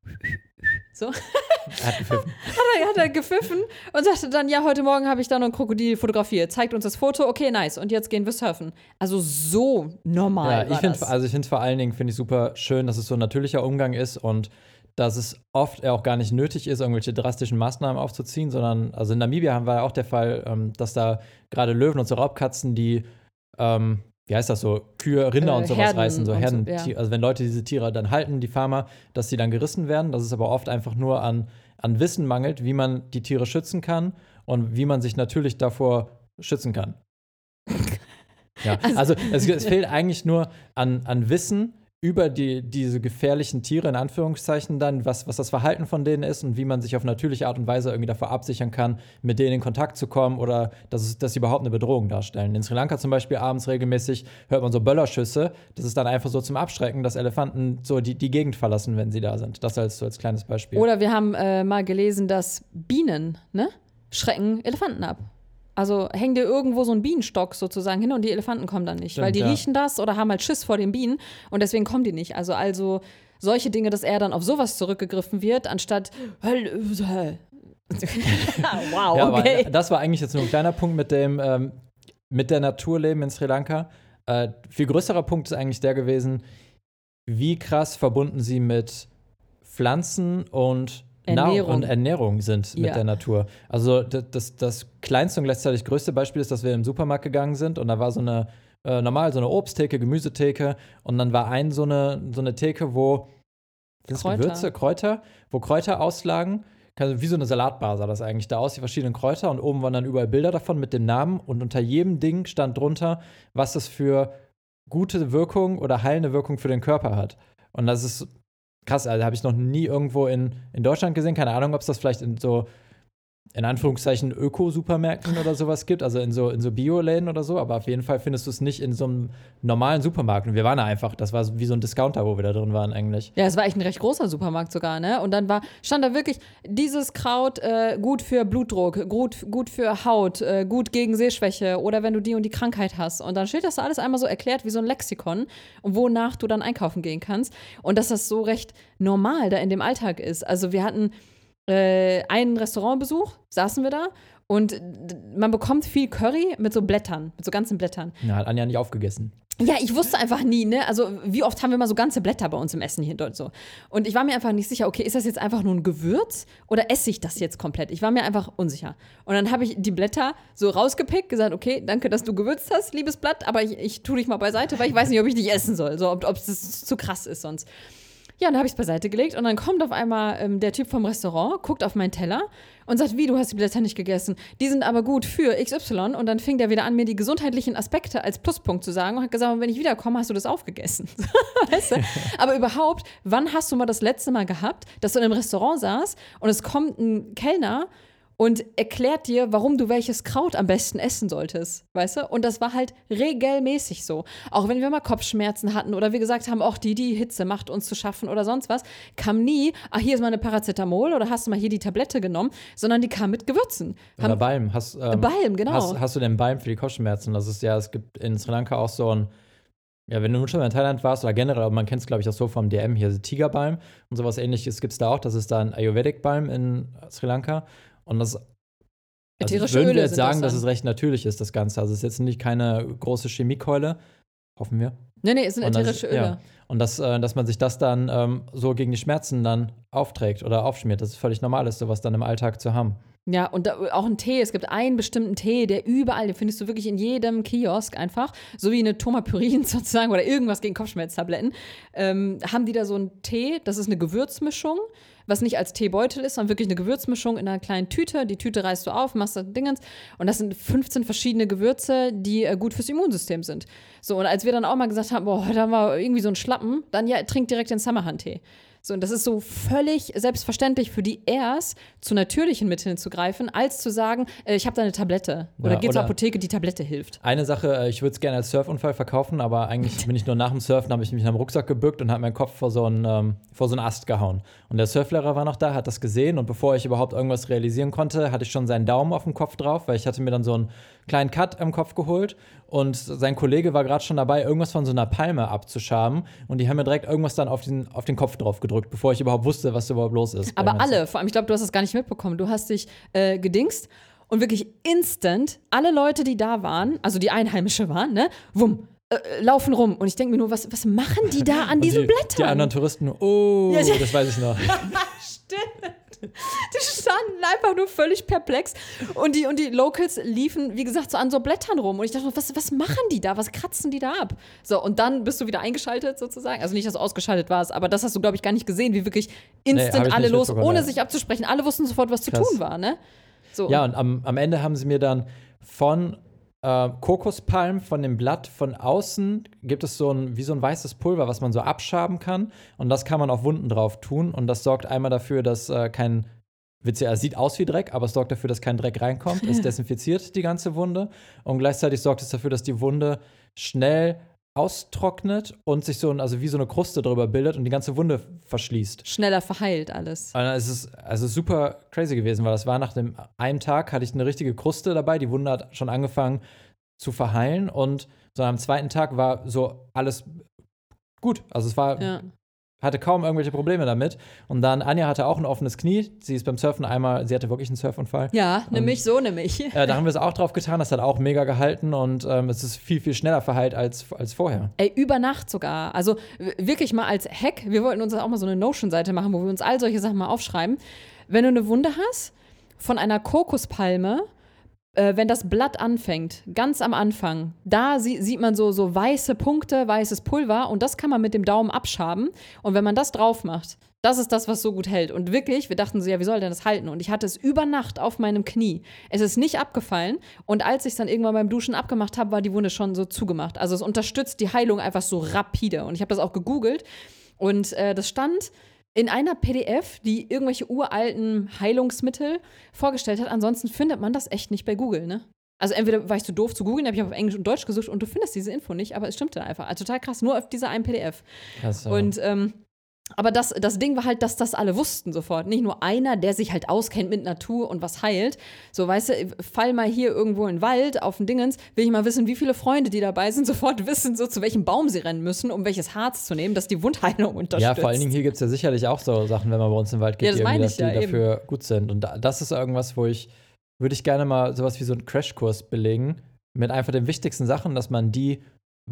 So. Hat gepfiffen. Hat er, hat er gepfiffen und sagte dann, ja, heute Morgen habe ich da noch ein Krokodil fotografiert. Zeigt uns das Foto, okay, nice. Und jetzt gehen wir surfen. Also so normal ja, war ich das. Find, also ich finde es vor allen Dingen, finde ich super schön, dass es so ein natürlicher Umgang ist und dass es oft auch gar nicht nötig ist, irgendwelche drastischen Maßnahmen aufzuziehen, sondern, also in Namibia haben wir ja auch der Fall, dass da gerade Löwen und so Raubkatzen, die, ähm, wie heißt das so, Kühe, Rinder äh, und sowas Herden reißen, so Herden, so, ja. Also wenn Leute diese Tiere dann halten, die Farmer, dass sie dann gerissen werden, dass es aber oft einfach nur an, an Wissen mangelt, wie man die Tiere schützen kann und wie man sich natürlich davor schützen kann. ja. Also, also es, es fehlt eigentlich nur an, an Wissen über die, diese gefährlichen Tiere, in Anführungszeichen dann, was, was das Verhalten von denen ist und wie man sich auf natürliche Art und Weise irgendwie davor absichern kann, mit denen in Kontakt zu kommen oder dass, es, dass sie überhaupt eine Bedrohung darstellen. In Sri Lanka zum Beispiel abends regelmäßig hört man so Böllerschüsse. Das ist dann einfach so zum Abschrecken, dass Elefanten so die, die Gegend verlassen, wenn sie da sind. Das als, so als kleines Beispiel. Oder wir haben äh, mal gelesen, dass Bienen, ne, schrecken Elefanten ab. Also hängt dir irgendwo so ein Bienenstock sozusagen hin und die Elefanten kommen dann nicht. Stimmt, weil die ja. riechen das oder haben halt Schiss vor den Bienen und deswegen kommen die nicht. Also, also solche Dinge, dass eher dann auf sowas zurückgegriffen wird, anstatt wow, ja, okay. Aber das war eigentlich jetzt nur ein kleiner Punkt mit dem ähm, mit der Naturleben in Sri Lanka. Äh, viel größerer Punkt ist eigentlich der gewesen, wie krass verbunden sie mit Pflanzen und Ernährung. Und Ernährung sind mit ja. der Natur. Also das, das, das kleinste und gleichzeitig größte Beispiel ist, dass wir im Supermarkt gegangen sind und da war so eine, äh, normal so eine Obsttheke, Gemüsetheke und dann war ein so eine, so eine Theke, wo Kräuter. Gewürze, Kräuter, wo Kräuter auslagen, wie so eine Salatbar sah das eigentlich da aus, die verschiedenen Kräuter und oben waren dann überall Bilder davon mit dem Namen und unter jedem Ding stand drunter, was das für gute Wirkung oder heilende Wirkung für den Körper hat. Und das ist krass, also habe ich noch nie irgendwo in, in Deutschland gesehen. Keine Ahnung, ob es das vielleicht in so, in Anführungszeichen, Öko-Supermärkten oder sowas gibt, also in so, in so Bio-Läden oder so. Aber auf jeden Fall findest du es nicht in so einem normalen Supermarkt. Und wir waren da einfach, das war wie so ein Discounter, wo wir da drin waren eigentlich. Ja, es war echt ein recht großer Supermarkt sogar, ne? Und dann war, stand da wirklich, dieses Kraut äh, gut für Blutdruck, gut, gut für Haut, äh, gut gegen Sehschwäche oder wenn du die und die Krankheit hast. Und dann steht das da alles einmal so erklärt wie so ein Lexikon, wonach du dann einkaufen gehen kannst. Und dass das so recht normal da in dem Alltag ist. Also wir hatten äh, einen Restaurantbesuch, saßen wir da. Und man bekommt viel Curry mit so Blättern, mit so ganzen Blättern. Na, hat Anja nicht aufgegessen. Ja, ich wusste einfach nie, ne? Also wie oft haben wir mal so ganze Blätter bei uns im Essen hier und so. Und ich war mir einfach nicht sicher, okay, ist das jetzt einfach nur ein Gewürz oder esse ich das jetzt komplett? Ich war mir einfach unsicher. Und dann habe ich die Blätter so rausgepickt, gesagt, okay, danke, dass du gewürzt hast, liebes Blatt, aber ich, ich tue dich mal beiseite, weil ich weiß nicht, ob ich dich essen soll, so, ob es zu krass ist sonst. Ja, und dann habe ich es beiseite gelegt und dann kommt auf einmal ähm, der Typ vom Restaurant, guckt auf meinen Teller und sagt, wie, du hast die Blätter nicht gegessen, die sind aber gut für X Y. Und dann fing der wieder an, mir die gesundheitlichen Aspekte als Pluspunkt zu sagen und hat gesagt, wenn ich wiederkomme, hast du das aufgegessen. Weißt du? Aber überhaupt, wann hast du mal das letzte Mal gehabt, dass du in einem Restaurant saßt und es kommt ein Kellner und erklärt dir, warum du welches Kraut am besten essen solltest, weißt du? Und das war halt regelmäßig so. Auch wenn wir mal Kopfschmerzen hatten oder wir gesagt haben, auch die, die Hitze macht uns zu schaffen oder sonst was, kam nie, ah, hier ist mal eine Paracetamol oder hast du mal hier die Tablette genommen, sondern die kam mit Gewürzen. Haben, oder Balm. Hast, ähm, Balm, genau. Hast, hast du denn Balm für die Kopfschmerzen? Das ist ja, es gibt in Sri Lanka auch so ein, ja, wenn du nun schon in Thailand warst oder generell, aber man kennt es, glaube ich, auch so vom D M hier, also Tigerbalm und sowas Ähnliches gibt es da auch. Das ist da ein Ayurvedic-Balm in Sri Lanka. Und das, also ich würde jetzt sagen, das dass es recht natürlich ist, das Ganze. Also es ist jetzt nicht keine große Chemiekeule, hoffen wir. Nee, nee, es sind ätherische Öle. Ja. Und das, äh, dass man sich das dann ähm, so gegen die Schmerzen dann aufträgt oder aufschmiert, das ist völlig normal, ist sowas dann im Alltag zu haben. Ja, und da, auch ein Tee. Es gibt einen bestimmten Tee, der überall, den findest du wirklich in jedem Kiosk einfach, so wie eine Tomapyrin sozusagen oder irgendwas gegen Kopfschmerztabletten, ähm, haben die da so einen Tee, das ist eine Gewürzmischung, was nicht als Teebeutel ist, sondern wirklich eine Gewürzmischung in einer kleinen Tüte. Die Tüte reißt du auf, machst das Dingens. Und das sind fünfzehn verschiedene Gewürze, die äh, gut fürs Immunsystem sind. So, und als wir dann auch mal gesagt haben, boah, heute haben wir irgendwie so einen Schlappen, dann ja, trink direkt den Summerhand-Tee. So, und das ist so völlig selbstverständlich für die erst zu natürlichen Mitteln zu greifen, als zu sagen, äh, ich habe da eine Tablette. Oder ja, geh zur Apotheke, die Tablette hilft. Eine Sache, ich würde es gerne als Surfunfall verkaufen, aber eigentlich bin ich nur nach dem Surfen, habe ich mich in einem Rucksack gebückt und habe meinen Kopf vor so einen ähm, vor so einen Ast gehauen. Und der Surflehrer war noch da, hat das gesehen und bevor ich überhaupt irgendwas realisieren konnte, hatte ich schon seinen Daumen auf dem Kopf drauf, weil ich hatte mir dann so einen kleinen Cut am Kopf geholt und sein Kollege war gerade schon dabei, irgendwas von so einer Palme abzuschaben und die haben mir direkt irgendwas dann auf den, auf den Kopf drauf gedrückt. Bevor ich überhaupt wusste, was überhaupt los ist. Aber alle, vor allem, ich glaube, du hast das gar nicht mitbekommen. Du hast dich äh, gedingst und wirklich instant alle Leute, die da waren, also die Einheimische waren, ne, wumm, äh, laufen rum. Und ich denke mir nur, was, was machen die da an diesen die, Blättern? Die anderen Touristen, oh, ja, das weiß ich noch. Stimmt. Die standen einfach nur völlig perplex und die, und die Locals liefen, wie gesagt, so an so Blättern rum und ich dachte, was, was machen die da, was kratzen die da ab? So, und dann bist du wieder eingeschaltet sozusagen, also nicht, dass du ausgeschaltet warst, aber das hast du, glaube ich, gar nicht gesehen, wie wirklich instant nee, alle los, ohne sich abzusprechen, alle wussten sofort, was Krass. Zu tun war, ne? So. Ja, und am, am Ende haben sie mir dann von äh, Kokospalm, von dem Blatt, von außen gibt es so ein, wie so ein weißes Pulver, was man so abschaben kann und das kann man auf Wunden drauf tun und das sorgt einmal dafür, dass äh, kein Witzig, es sieht aus wie Dreck, aber es sorgt dafür, dass kein Dreck reinkommt. Es desinfiziert die ganze Wunde und gleichzeitig sorgt es dafür, dass die Wunde schnell austrocknet und sich so, also wie so eine Kruste drüber bildet und die ganze Wunde verschließt. Schneller verheilt alles. Und es ist also super crazy gewesen, weil das war nach dem einen Tag, hatte ich eine richtige Kruste dabei. Die Wunde hat schon angefangen zu verheilen und so am zweiten Tag war so alles gut. Also es war ja. Hatte kaum irgendwelche Probleme damit. Und dann, Anja hatte auch ein offenes Knie. Sie ist beim Surfen einmal, sie hatte wirklich einen Surfunfall. Ja, nämlich so, nämlich. Äh, da haben wir es auch drauf getan. Das hat auch mega gehalten. Und ähm, es ist viel, viel schneller verheilt als, als vorher. Ey, über Nacht sogar. Also wirklich mal als Hack. Wir wollten uns auch mal so eine Notion-Seite machen, wo wir uns all solche Sachen mal aufschreiben. Wenn du eine Wunde hast, von einer Kokospalme, äh, wenn das Blatt anfängt, ganz am Anfang, da sie- sieht man so, so weiße Punkte, weißes Pulver und das kann man mit dem Daumen abschaben und wenn man das drauf macht, das ist das, was so gut hält. Und wirklich, wir dachten so, ja, wie soll denn das halten? Und ich hatte es über Nacht auf meinem Knie. Es ist nicht abgefallen. Und als ich es dann irgendwann beim Duschen abgemacht habe, war die Wunde schon so zugemacht. Also es unterstützt die Heilung einfach so rapide. Und ich habe das auch gegoogelt. Und äh, das stand in einer P D F, die irgendwelche uralten Heilungsmittel vorgestellt hat. Ansonsten findet man das echt nicht bei Google, ne? Also entweder war ich zu doof zu googeln, habe ich auf Englisch und Deutsch gesucht und du findest diese Info nicht, aber es stimmte einfach. Also total krass, nur auf dieser einen P D F. Krass, ja. Und ähm, Aber das, das Ding war halt, dass das alle wussten sofort. Nicht nur einer, der sich halt auskennt mit Natur und was heilt. So, weißt du, fall mal hier irgendwo in den Wald auf den Dingens, will ich mal wissen, wie viele Freunde, die dabei sind, sofort wissen, so zu welchem Baum sie rennen müssen, um welches Harz zu nehmen, dass die Wundheilung unterstützt. Ja, vor allen Dingen hier gibt es ja sicherlich auch so Sachen, wenn man bei uns im Wald geht, ja, das irgendwie, dass die ja, dafür eben gut sind. Und da, das ist irgendwas, wo ich, würde ich gerne mal sowas wie so einen Crashkurs belegen, mit einfach den wichtigsten Sachen, dass man die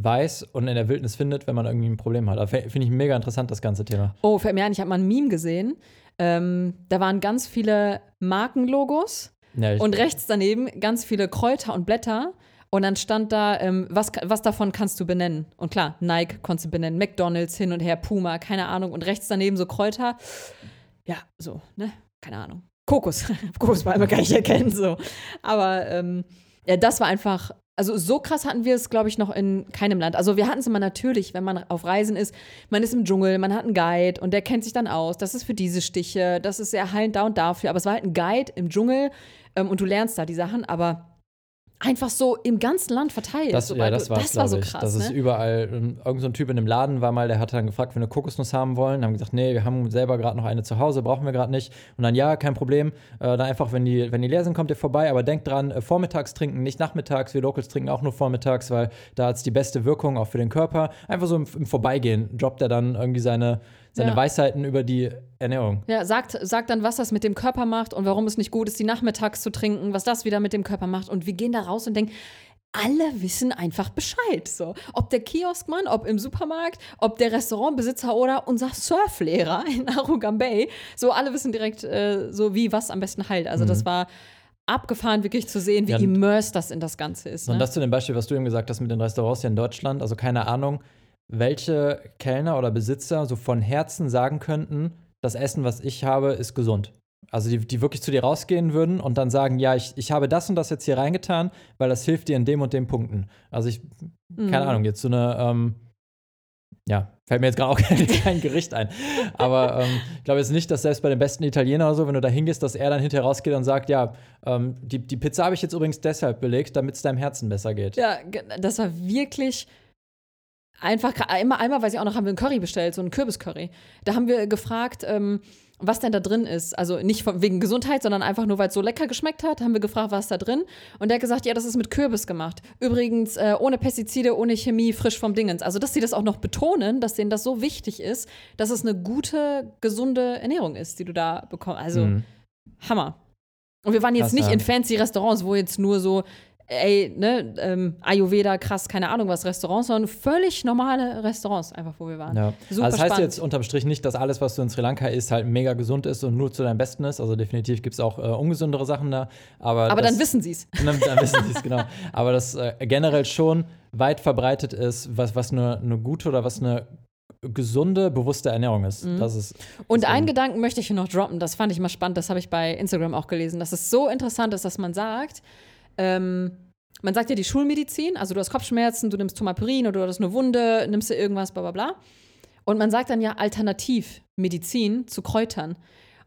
weiß und in der Wildnis findet, wenn man irgendwie ein Problem hat. Finde ich mega interessant, das ganze Thema. Oh, fällt mir ein, ich habe mal ein Meme gesehen. Ähm, da waren ganz viele Markenlogos ja, und rechts daneben ganz viele Kräuter und Blätter. Und dann stand da, ähm, was, was davon kannst du benennen? Und klar, Nike konntest du benennen, McDonald's hin und her, Puma, keine Ahnung. Und rechts daneben so Kräuter. Ja, so, ne? Keine Ahnung. Kokos. Kokosbäume kann ich erkennen, so. Aber ähm, ja, das war einfach. Also so krass hatten wir es, glaube ich, noch in keinem Land. Also wir hatten es immer natürlich, wenn man auf Reisen ist. Man ist im Dschungel, man hat einen Guide und der kennt sich dann aus. Das ist für diese Stiche, das ist sehr heilend da und dafür. Aber es war halt ein Guide im Dschungel ähm, und du lernst da die Sachen, aber einfach so im ganzen Land verteilt. Das, so, ja, das, du, das war so krass. Das ist ne? überall. Irgend so ein Typ in einem Laden war mal, der hatte dann gefragt, wenn wir eine Kokosnuss haben wollen. Haben gesagt, nee, wir haben selber gerade noch eine zu Hause, brauchen wir gerade nicht. Und dann, ja, kein Problem. Äh, dann einfach, wenn die, wenn die leer sind, kommt ihr vorbei. Aber denkt dran, äh, vormittags trinken, nicht nachmittags. Wir Locals trinken auch nur vormittags, weil da hat es die beste Wirkung, auch für den Körper. Einfach so im, im Vorbeigehen droppt er dann irgendwie seine, seine ja. Weisheiten über die Ernährung. Ja, sagt, sagt dann, was das mit dem Körper macht und warum es nicht gut ist, die nachmittags zu trinken, was das wieder mit dem Körper macht. Und wir gehen da raus und denken, alle wissen einfach Bescheid. So. Ob der Kioskmann, ob im Supermarkt, ob der Restaurantbesitzer oder unser Surflehrer in Arugam Bay. So, alle wissen direkt, äh, so wie was am besten heilt. Also, mhm. das war abgefahren, wirklich zu sehen, wie ja, immersed das in das Ganze ist. Und ne? das zu dem Beispiel, was du eben gesagt hast mit den Restaurants hier in Deutschland, also keine Ahnung, welche Kellner oder Besitzer so von Herzen sagen könnten, das Essen, was ich habe, ist gesund. Also die, die wirklich zu dir rausgehen würden und dann sagen, ja, ich, ich habe das und das jetzt hier reingetan, weil das hilft dir in dem und dem Punkten. Also ich, mhm. keine Ahnung, jetzt so eine, ähm, ja, fällt mir jetzt gerade auch kein, kein Gericht ein. Aber ähm, ich glaube jetzt nicht, dass selbst bei den besten Italienern oder so, wenn du da hingehst, dass er dann hinterher rausgeht und sagt, ja, ähm, die, die Pizza habe ich jetzt übrigens deshalb belegt, damit es deinem Herzen besser geht. Ja, das war wirklich einfach, einmal, einmal weiß ich auch noch, haben wir einen Curry bestellt, so einen Kürbiscurry. Da haben wir gefragt, ähm, was denn da drin ist. Also nicht wegen Gesundheit, sondern einfach nur, weil es so lecker geschmeckt hat, haben wir gefragt, was da drin. Und der hat gesagt, ja, das ist mit Kürbis gemacht. Übrigens äh, ohne Pestizide, ohne Chemie, frisch vom Dingens. Also, dass sie das auch noch betonen, dass denen das so wichtig ist, dass es eine gute, gesunde Ernährung ist, die du da bekommst. Also, mhm. Hammer. Und wir waren jetzt das nicht haben. in fancy Restaurants, wo jetzt nur so ey, ne, ähm, Ayurveda, krass, keine Ahnung was, Restaurants, sondern völlig normale Restaurants, einfach wo wir waren. Ja. Super also das heißt spannend. Jetzt unterm Strich nicht, dass alles, was du in Sri Lanka isst, halt mega gesund ist und nur zu deinem Besten ist. Also definitiv gibt es auch äh, ungesündere Sachen da. Aber, aber das, dann wissen sie es. Dann, dann wissen sie es, genau. Aber das äh, generell schon weit verbreitet ist, was, was eine, eine gute oder was eine gesunde, bewusste Ernährung ist. Mhm. Das ist und einen Gedanken möchte ich hier noch droppen, das fand ich mal spannend, das habe ich bei Instagram auch gelesen, dass es so interessant ist, dass man sagt, Ähm, man sagt ja die Schulmedizin, also du hast Kopfschmerzen, du nimmst Tomapirin oder du hast eine Wunde, nimmst du irgendwas, bla bla bla. Und man sagt dann ja Alternativmedizin zu Kräutern.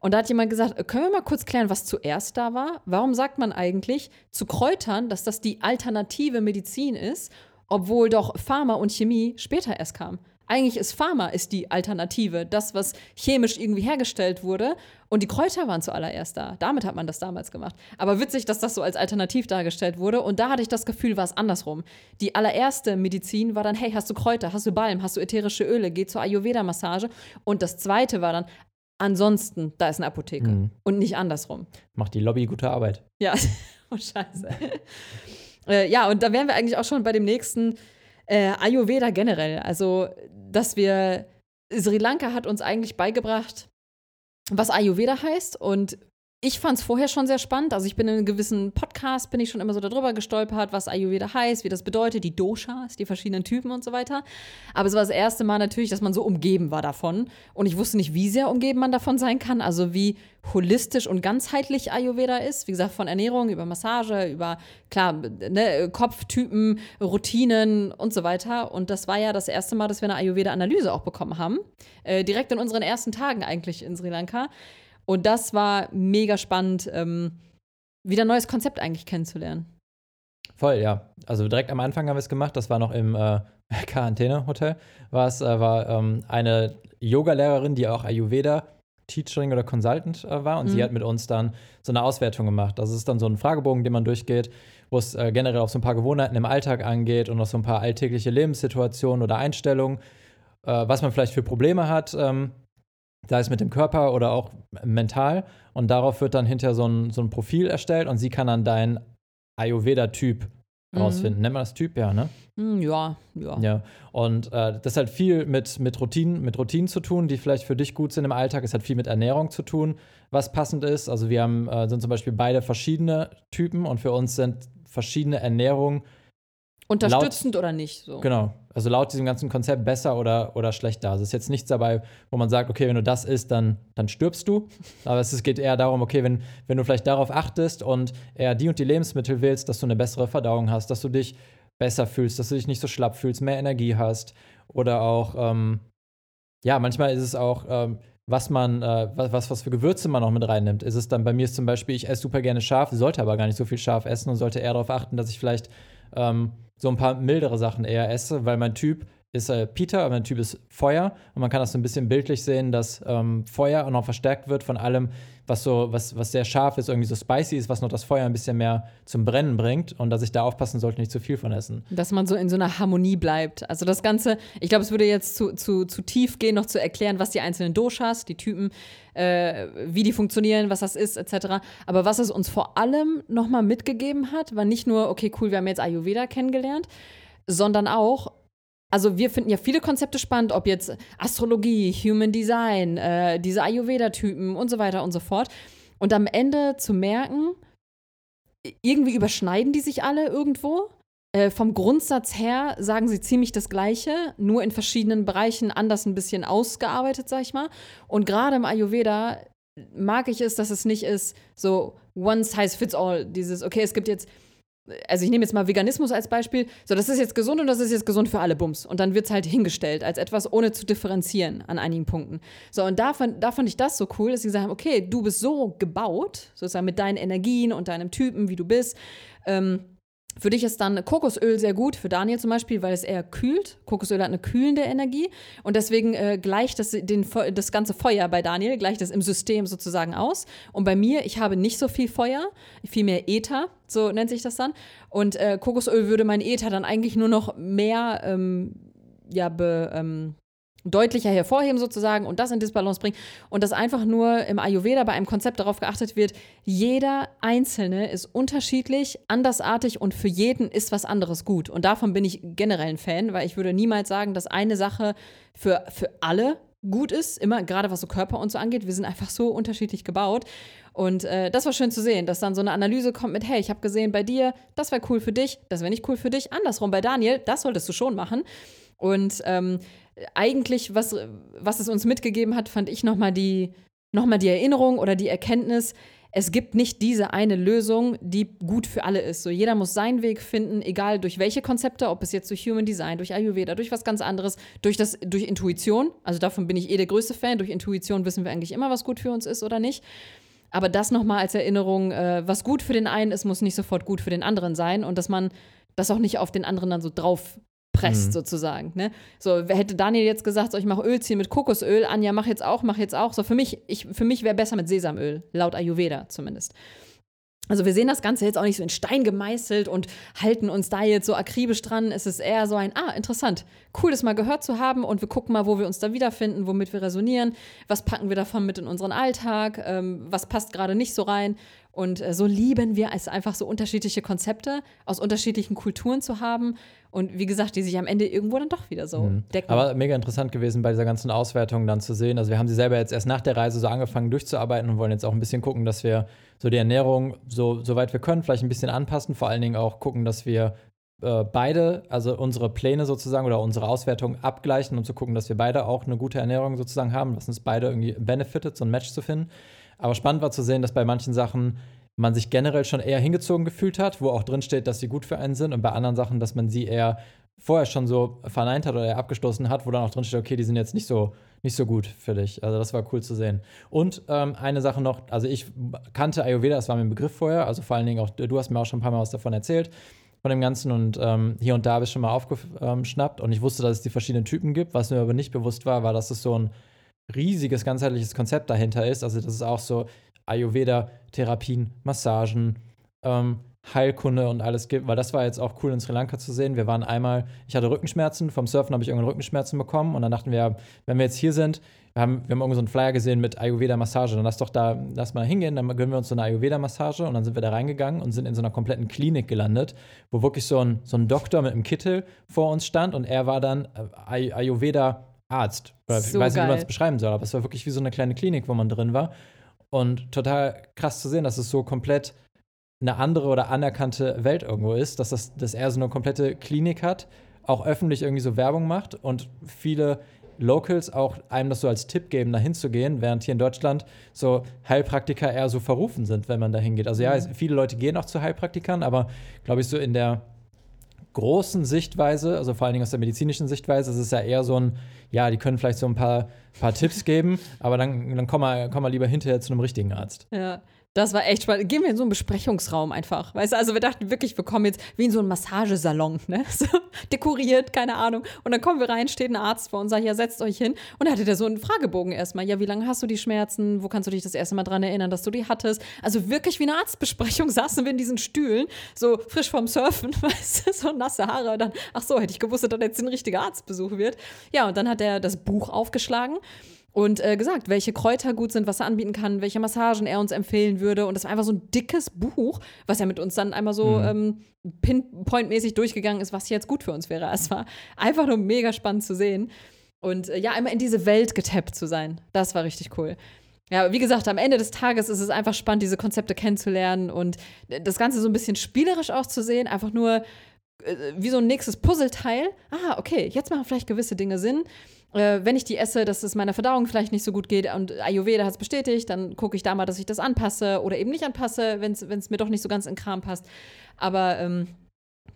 Und da hat jemand gesagt, können wir mal kurz klären, was zuerst da war? Warum sagt man eigentlich zu Kräutern, dass das die alternative Medizin ist, obwohl doch Pharma und Chemie später erst kam? Eigentlich ist Pharma ist die Alternative, das, was chemisch irgendwie hergestellt wurde. Und die Kräuter waren zuallererst da. Damit hat man das damals gemacht. Aber witzig, dass das so als alternativ dargestellt wurde. Und da hatte ich das Gefühl, war es andersrum. Die allererste Medizin war dann, hey, hast du Kräuter, hast du Balm, hast du ätherische Öle, geh zur Ayurveda-Massage. Und das zweite war dann, ansonsten, da ist eine Apotheke. Mhm. Und nicht andersrum. Macht die Lobby gute Arbeit. Ja, oh scheiße. äh, ja, und da wären wir eigentlich auch schon bei dem nächsten Äh, Ayurveda generell, also dass wir, Sri Lanka hat uns eigentlich beigebracht, was Ayurveda heißt und ich fand es vorher schon sehr spannend, also ich bin in einem gewissen Podcast, bin ich schon immer so darüber gestolpert, was Ayurveda heißt, wie das bedeutet, die Doshas, die verschiedenen Typen und so weiter, aber es war das erste Mal natürlich, dass man so umgeben war davon und ich wusste nicht, wie sehr umgeben man davon sein kann, also wie holistisch und ganzheitlich Ayurveda ist, wie gesagt, von Ernährung über Massage, über, klar, ne, Kopftypen, Routinen und so weiter und das war ja das erste Mal, dass wir eine Ayurveda-Analyse auch bekommen haben, äh, direkt in unseren ersten Tagen eigentlich in Sri Lanka. Und das war mega spannend, ähm, wieder ein neues Konzept eigentlich kennenzulernen. Voll, ja. Also direkt am Anfang haben wir es gemacht. Das war noch im äh, Quarantäne-Hotel war es, äh, war ähm, eine Yoga-Lehrerin, die auch Ayurveda-Teaching oder Consultant äh, war. Und mhm. sie hat mit uns dann so eine Auswertung gemacht. Das ist dann so ein Fragebogen, den man durchgeht, wo es äh, generell auch so ein paar Gewohnheiten im Alltag angeht und auch so ein paar alltägliche Lebenssituationen oder Einstellungen, äh, was man vielleicht für Probleme hat, ähm, sei es mit dem Körper oder auch mental. Und darauf wird dann hinterher so ein, so ein Profil erstellt und sie kann dann deinen Ayurveda-Typ rausfinden. Mhm. Nennt man das Typ, ja, ne? Ja, ja. ja. Und äh, das hat viel mit, mit, Routinen, mit Routinen zu tun, die vielleicht für dich gut sind im Alltag. Es hat viel mit Ernährung zu tun, was passend ist. Also wir haben, äh, sind zum Beispiel beide verschiedene Typen und für uns sind verschiedene Ernährungen unterstützend laut, oder nicht. So. Genau. Also laut diesem ganzen Konzept besser oder, oder schlechter. Also es ist jetzt nichts dabei, wo man sagt, okay, wenn du das isst, dann, dann stirbst du. Aber es geht eher darum, okay, wenn, wenn du vielleicht darauf achtest und eher die und die Lebensmittel willst, dass du eine bessere Verdauung hast, dass du dich besser fühlst, dass du dich nicht so schlapp fühlst, mehr Energie hast. Oder auch, ähm, ja, manchmal ist es auch, ähm, was man, äh, was, was für Gewürze man noch mit reinnimmt. Ist es dann, bei mir ist zum Beispiel, ich esse super gerne scharf, sollte aber gar nicht so viel scharf essen und sollte eher darauf achten, dass ich vielleicht ähm, so ein paar mildere Sachen eher esse, weil mein Typ ist äh, Peter, mein Typ ist Feuer und man kann das so ein bisschen bildlich sehen, dass ähm, Feuer auch noch verstärkt wird von allem, was so, was, was sehr scharf ist, irgendwie so spicy ist, was noch das Feuer ein bisschen mehr zum Brennen bringt und dass ich da aufpassen sollte, nicht zu viel von essen. Dass man so in so einer Harmonie bleibt. Also das Ganze, ich glaube, es würde jetzt zu, zu, zu tief gehen, noch zu erklären, was die einzelnen Doshas, die Typen, äh, wie die funktionieren, was das ist, et cetera. Aber was es uns vor allem nochmal mitgegeben hat, war nicht nur, okay, cool, wir haben jetzt Ayurveda kennengelernt, sondern auch, also wir finden ja viele Konzepte spannend, ob jetzt Astrologie, Human Design, äh, diese Ayurveda-Typen und so weiter und so fort. Und am Ende zu merken, irgendwie überschneiden die sich alle irgendwo. Äh, vom Grundsatz her sagen sie ziemlich das Gleiche, nur in verschiedenen Bereichen anders ein bisschen ausgearbeitet, sag ich mal. Und gerade im Ayurveda mag ich es, dass es nicht ist so one size fits all, dieses, okay, es gibt jetzt also ich nehme jetzt mal Veganismus als Beispiel, so das ist jetzt gesund und das ist jetzt gesund für alle Bums. Und dann wird es halt hingestellt als etwas, ohne zu differenzieren an einigen Punkten. So und da fand, da fand ich das so cool, dass sie gesagt haben, okay, du bist so gebaut, sozusagen mit deinen Energien und deinem Typen, wie du bist. Ähm, für dich ist dann Kokosöl sehr gut, für Daniel zum Beispiel, weil es eher kühlt. Kokosöl hat eine kühlende Energie und deswegen äh, gleicht das, den, das ganze Feuer bei Daniel, gleicht das im System sozusagen aus. Und bei mir, ich habe nicht so viel Feuer, viel mehr Äther, so nennt sich das dann. Und äh, Kokosöl würde mein Äther dann eigentlich nur noch mehr, ähm, ja, be, ähm, deutlicher hervorheben sozusagen und das in Disbalance bringen. Und dass einfach nur im Ayurveda bei einem Konzept darauf geachtet wird, jeder Einzelne ist unterschiedlich, andersartig und für jeden ist was anderes gut. Und davon bin ich generell ein Fan, weil ich würde niemals sagen, dass eine Sache für, für alle gut ist, immer gerade was so Körper und so angeht. Wir sind einfach so unterschiedlich gebaut. Und äh, das war schön zu sehen, dass dann so eine Analyse kommt mit, hey, ich habe gesehen bei dir, das wäre cool für dich, das wäre nicht cool für dich. Andersrum bei Daniel, das solltest du schon machen. Und ähm, eigentlich, was, was es uns mitgegeben hat, fand ich nochmal die, noch mal die Erinnerung oder die Erkenntnis, es gibt nicht diese eine Lösung, die gut für alle ist. So, jeder muss seinen Weg finden, egal durch welche Konzepte, ob es jetzt durch Human Design, durch Ayurveda, durch was ganz anderes, durch, das, durch Intuition, also davon bin ich eh der größte Fan, durch Intuition wissen wir eigentlich immer, was gut für uns ist oder nicht. Aber das nochmal als Erinnerung, äh, was gut für den einen ist, muss nicht sofort gut für den anderen sein und dass man das auch nicht auf den anderen dann so drauf presst, mhm. sozusagen. Ne? So, hätte Daniel jetzt gesagt, so, ich mache Ölziehen mit Kokosöl, Anja, mach jetzt auch, mach jetzt auch. So, für mich, ich, für mich wäre besser mit Sesamöl, laut Ayurveda zumindest. Also wir sehen das Ganze jetzt auch nicht so in Stein gemeißelt und halten uns da jetzt so akribisch dran. Es ist eher so ein, ah, interessant, cool, das mal gehört zu haben und wir gucken mal, wo wir uns da wiederfinden, womit wir resonieren, was packen wir davon mit in unseren Alltag, ähm, was passt gerade nicht so rein. Und äh, so lieben wir es einfach, so unterschiedliche Konzepte aus unterschiedlichen Kulturen zu haben. Und wie gesagt, die sich am Ende irgendwo dann doch wieder so mhm. decken. Aber mega interessant gewesen, bei dieser ganzen Auswertung dann zu sehen. Also wir haben sie selber jetzt erst nach der Reise so angefangen durchzuarbeiten und wollen jetzt auch ein bisschen gucken, dass wir so die Ernährung, so, soweit wir können, vielleicht ein bisschen anpassen. Vor allen Dingen auch gucken, dass wir äh, beide, also unsere Pläne sozusagen oder unsere Auswertung abgleichen, um zu gucken, dass wir beide auch eine gute Ernährung sozusagen haben, was uns beide irgendwie benefitet, so ein Match zu finden. Aber spannend war zu sehen, dass bei manchen Sachen man sich generell schon eher hingezogen gefühlt hat, wo auch drin steht, dass sie gut für einen sind. Und bei anderen Sachen, dass man sie eher vorher schon so verneint hat oder eher abgestoßen hat, wo dann auch drin steht, okay, die sind jetzt nicht so, nicht so gut für dich. Also das war cool zu sehen. Und ähm, eine Sache noch, also ich kannte Ayurveda, das war mir ein Begriff vorher, also vor allen Dingen auch, du hast mir auch schon ein paar Mal was davon erzählt. von dem Ganzen und ähm, hier und da habe ich schon mal aufgeschnappt und ich wusste, dass es die verschiedenen Typen gibt. Was mir aber nicht bewusst war, war, dass es so ein riesiges, ganzheitliches Konzept dahinter ist. Also das ist auch so Ayurveda, Therapien, Massagen, ähm, Heilkunde und alles gibt, weil das war jetzt auch cool in Sri Lanka zu sehen. Wir waren einmal, ich hatte Rückenschmerzen, vom Surfen habe ich irgendwann Rückenschmerzen bekommen und dann dachten wir, wenn wir jetzt hier sind, wir haben, wir haben irgendwo so einen Flyer gesehen mit Ayurveda-Massage, dann lass doch da, lass mal hingehen, dann gönnen wir uns so eine Ayurveda-Massage und dann sind wir da reingegangen und sind in so einer kompletten Klinik gelandet, wo wirklich so ein, so ein Doktor mit einem Kittel vor uns stand und er war dann Ay- Ayurveda-Arzt. Ich so weiß nicht, geil. Wie man es beschreiben soll, aber es war wirklich wie so eine kleine Klinik, wo man drin war und total krass zu sehen, dass es so komplett eine andere oder anerkannte Welt irgendwo ist, dass, das, dass er so eine komplette Klinik hat, auch öffentlich irgendwie so Werbung macht und viele Locals auch einem das so als Tipp geben, da hinzugehen, während hier in Deutschland so Heilpraktiker eher so verrufen sind, wenn man da hingeht. Also ja, viele Leute gehen auch zu Heilpraktikern, aber glaube ich so in der großen Sichtweise, also vor allen Dingen aus der medizinischen Sichtweise, ist es ja eher so ein, ja, die können vielleicht so ein paar, paar Tipps geben, aber dann, dann komm mal, komm mal lieber hinterher zu einem richtigen Arzt. Ja. Das war echt spannend. Gehen wir in so einen Besprechungsraum einfach, weißt du? Also wir dachten wirklich, wir kommen jetzt wie in so einen Massagesalon, ne? So dekoriert, keine Ahnung. Und dann kommen wir rein, steht ein Arzt vor uns, sagt, ja, setzt euch hin. Und dann hatte der so einen Fragebogen erstmal. Ja, wie lange hast du die Schmerzen? Wo kannst du dich das erste Mal dran erinnern, dass du die hattest? Also wirklich wie eine Arztbesprechung saßen wir in diesen Stühlen, so frisch vom Surfen, weißt du? So nasse Haare. Und dann, ach so, hätte ich gewusst, dass das jetzt ein richtiger Arztbesuch wird. Ja, und dann hat er das Buch aufgeschlagen. Und äh, gesagt, welche Kräuter gut sind, was er anbieten kann, welche Massagen er uns empfehlen würde. Und das war einfach so ein dickes Buch, was er mit uns dann einmal so mhm. ähm, pinpointmäßig durchgegangen ist, was jetzt gut für uns wäre. Es war einfach nur mega spannend zu sehen. Und äh, ja, einmal in diese Welt getappt zu sein, das war richtig cool. Ja, wie gesagt, am Ende des Tages ist es einfach spannend, diese Konzepte kennenzulernen und das Ganze so ein bisschen spielerisch auch zu sehen, einfach nur äh, wie so ein nächstes Puzzleteil. Ah, okay, jetzt machen vielleicht gewisse Dinge Sinn. Wenn ich die esse, dass es meiner Verdauung vielleicht nicht so gut geht und Ayurveda hat es bestätigt, dann gucke ich da mal, dass ich das anpasse oder eben nicht anpasse, wenn es mir doch nicht so ganz in den Kram passt. Aber ähm,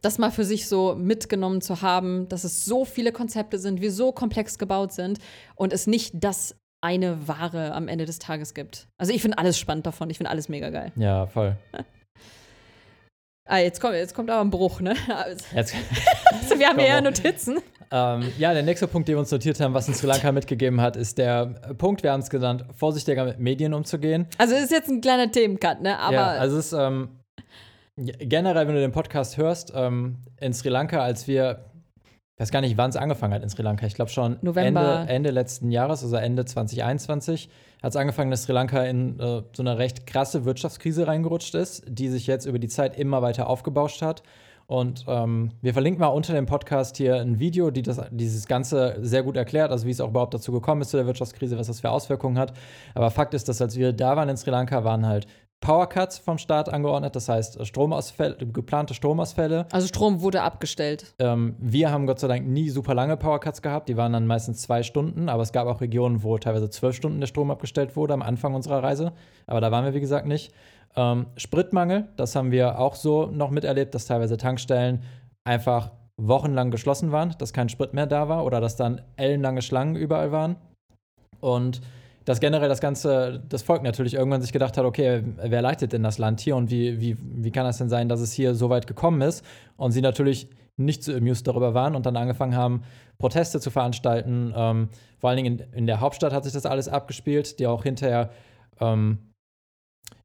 das mal für sich so mitgenommen zu haben, dass es so viele Konzepte sind, wir so komplex gebaut sind und es nicht das eine Ware am Ende des Tages gibt. Also ich finde alles spannend davon, ich finde alles mega geil. Ja, voll. Ah, jetzt kommt, jetzt kommt aber ein Bruch, ne? Jetzt. Also, wir haben ja Notizen. Ähm, ja, der nächste Punkt, den wir uns notiert haben, was uns Sri Lanka mitgegeben hat, ist der Punkt, wir haben es genannt, vorsichtiger mit Medien umzugehen. Also ist jetzt ein kleiner Themencut, ne? Aber ja, also es ist ähm, generell, wenn du den Podcast hörst, ähm, in Sri Lanka, als wir, ich weiß gar nicht, wann es angefangen hat in Sri Lanka, ich glaube schon November. Ende, Ende letzten Jahres, also Ende zwanzig einundzwanzig, hat es angefangen, dass Sri Lanka in äh, so eine recht krasse Wirtschaftskrise reingerutscht ist, die sich jetzt über die Zeit immer weiter aufgebauscht hat. Und ähm, wir verlinken mal unter dem Podcast hier ein Video, die das, dieses Ganze sehr gut erklärt, also wie es auch überhaupt dazu gekommen ist zu der Wirtschaftskrise, was das für Auswirkungen hat. Aber Fakt ist, dass als wir da waren in Sri Lanka, waren halt Powercuts vom Staat angeordnet, das heißt Stromausfälle, geplante Stromausfälle. Also Strom wurde abgestellt. Ähm, wir haben Gott sei Dank nie super lange Powercuts gehabt, die waren dann meistens zwei Stunden, aber es gab auch Regionen, wo teilweise zwölf Stunden der Strom abgestellt wurde am Anfang unserer Reise, aber da waren wir wie gesagt nicht. Ähm, Spritmangel, das haben wir auch so noch miterlebt, dass teilweise Tankstellen einfach wochenlang geschlossen waren, dass kein Sprit mehr da war oder dass dann ellenlange Schlangen überall waren und dass generell das ganze, das Volk natürlich irgendwann sich gedacht hat, okay, wer leitet denn das Land hier und wie, wie, wie kann das denn sein, dass es hier so weit gekommen ist? Und sie natürlich nicht so amused darüber waren und dann angefangen haben, Proteste zu veranstalten. Ähm, vor allen Dingen in, in der Hauptstadt hat sich das alles abgespielt, die auch hinterher, ähm,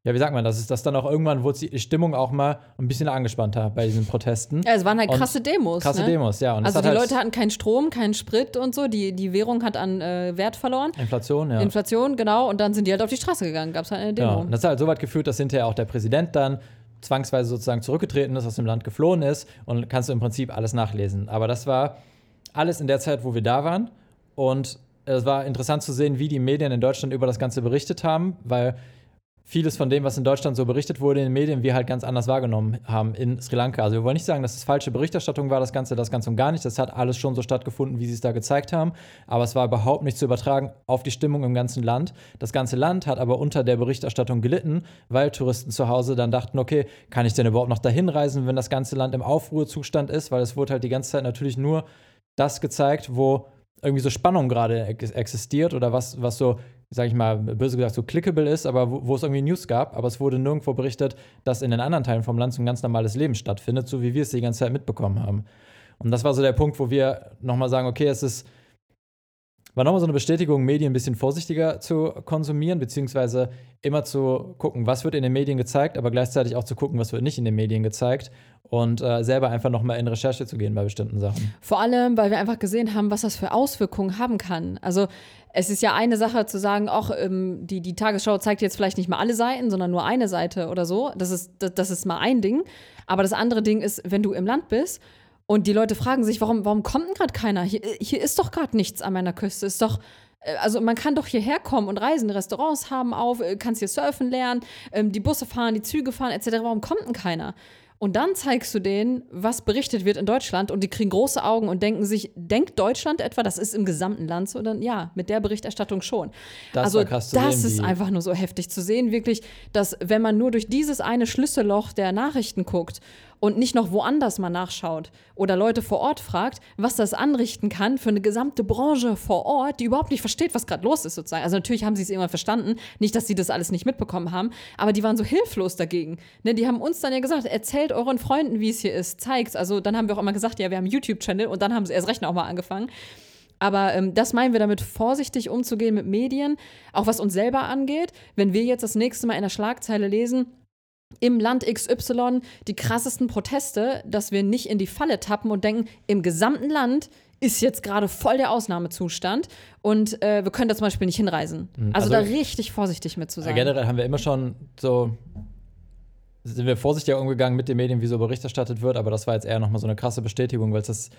ja, wie sagt man, das ist das dann auch irgendwann wurde die Stimmung auch mal ein bisschen angespannter bei diesen Protesten. Ja, es waren halt krasse Demos. Krasse ne? Demos, ja. Und also die halt Leute hatten keinen Strom, keinen Sprit und so. Die, die Währung hat an äh, Wert verloren. Inflation, ja. Inflation, genau. Und dann sind die halt auf die Straße gegangen. Gab es halt eine Demo. Genau. Und das hat halt so weit geführt, dass hinterher auch der Präsident dann zwangsweise sozusagen zurückgetreten ist, aus dem Land geflohen ist. Und kannst du im Prinzip alles nachlesen. Aber das war alles in der Zeit, wo wir da waren. Und es war interessant zu sehen, wie die Medien in Deutschland über das Ganze berichtet haben, weil vieles von dem, was in Deutschland so berichtet wurde in den Medien, wir halt ganz anders wahrgenommen haben in Sri Lanka. Also wir wollen nicht sagen, dass es falsche Berichterstattung war, das Ganze, das Ganze und gar nicht. Das hat alles schon so stattgefunden, wie sie es da gezeigt haben. Aber es war überhaupt nicht zu übertragen auf die Stimmung im ganzen Land. Das ganze Land hat aber unter der Berichterstattung gelitten, weil Touristen zu Hause dann dachten, okay, kann ich denn überhaupt noch dahin reisen, wenn das ganze Land im Aufruhrzustand ist? Weil es wurde halt die ganze Zeit natürlich nur das gezeigt, wo irgendwie so Spannung gerade existiert oder was, was so sage ich mal, böse gesagt, so clickable ist, aber wo, wo es irgendwie News gab, aber es wurde nirgendwo berichtet, dass in den anderen Teilen vom Land so ein ganz normales Leben stattfindet, so wie wir es die ganze Zeit mitbekommen haben. Und das war so der Punkt, wo wir nochmal sagen, okay, es ist, war nochmal so eine Bestätigung, Medien ein bisschen vorsichtiger zu konsumieren, beziehungsweise immer zu gucken, was wird in den Medien gezeigt, aber gleichzeitig auch zu gucken, was wird nicht in den Medien gezeigt und äh, selber einfach nochmal in Recherche zu gehen bei bestimmten Sachen. Vor allem, weil wir einfach gesehen haben, was das für Auswirkungen haben kann. Also es ist ja eine Sache zu sagen, auch ähm, die, die Tagesschau zeigt jetzt vielleicht nicht mal alle Seiten, sondern nur eine Seite oder so. Das ist, das, das ist mal ein Ding. Aber das andere Ding ist, wenn du im Land bist, und die Leute fragen sich, warum, warum kommt denn gerade keiner? Hier, hier ist doch gerade nichts an meiner Küste. Ist doch, also man kann doch hierher kommen und reisen. Restaurants haben auf, kannst hier surfen lernen, die Busse fahren, die Züge fahren et cetera. Warum kommt denn keiner? Und dann zeigst du denen, was berichtet wird in Deutschland. Und die kriegen große Augen und denken sich, denkt Deutschland etwa, das ist im gesamten Land so? Dann ja, mit der Berichterstattung schon. Das also war krass zu das sehen, ist einfach nur so heftig zu sehen, wirklich, dass wenn man nur durch dieses eine Schlüsselloch der Nachrichten guckt und nicht noch woanders mal nachschaut oder Leute vor Ort fragt, was das anrichten kann für eine gesamte Branche vor Ort, die überhaupt nicht versteht, was gerade los ist sozusagen. Also natürlich haben sie es irgendwann verstanden, nicht, dass sie das alles nicht mitbekommen haben, aber die waren so hilflos dagegen. Ne, die haben uns dann ja gesagt, erzählt euren Freunden, wie es hier ist, zeigt's. Also dann haben wir auch immer gesagt, ja, wir haben einen YouTube-Channel und dann haben sie erst recht noch mal angefangen. Aber ähm, das meinen wir damit, vorsichtig umzugehen mit Medien, auch was uns selber angeht. Wenn wir jetzt das nächste Mal in der Schlagzeile lesen, im Land X Y die krassesten Proteste, dass wir nicht in die Falle tappen und denken, im gesamten Land ist jetzt gerade voll der Ausnahmezustand und äh, wir können da zum Beispiel nicht hinreisen. Also, also da richtig vorsichtig mit zu sein. Generell haben wir immer schon so, sind wir vorsichtiger umgegangen mit den Medien, wie so Bericht erstattet wird, aber das war jetzt eher nochmal so eine krasse Bestätigung, weil es das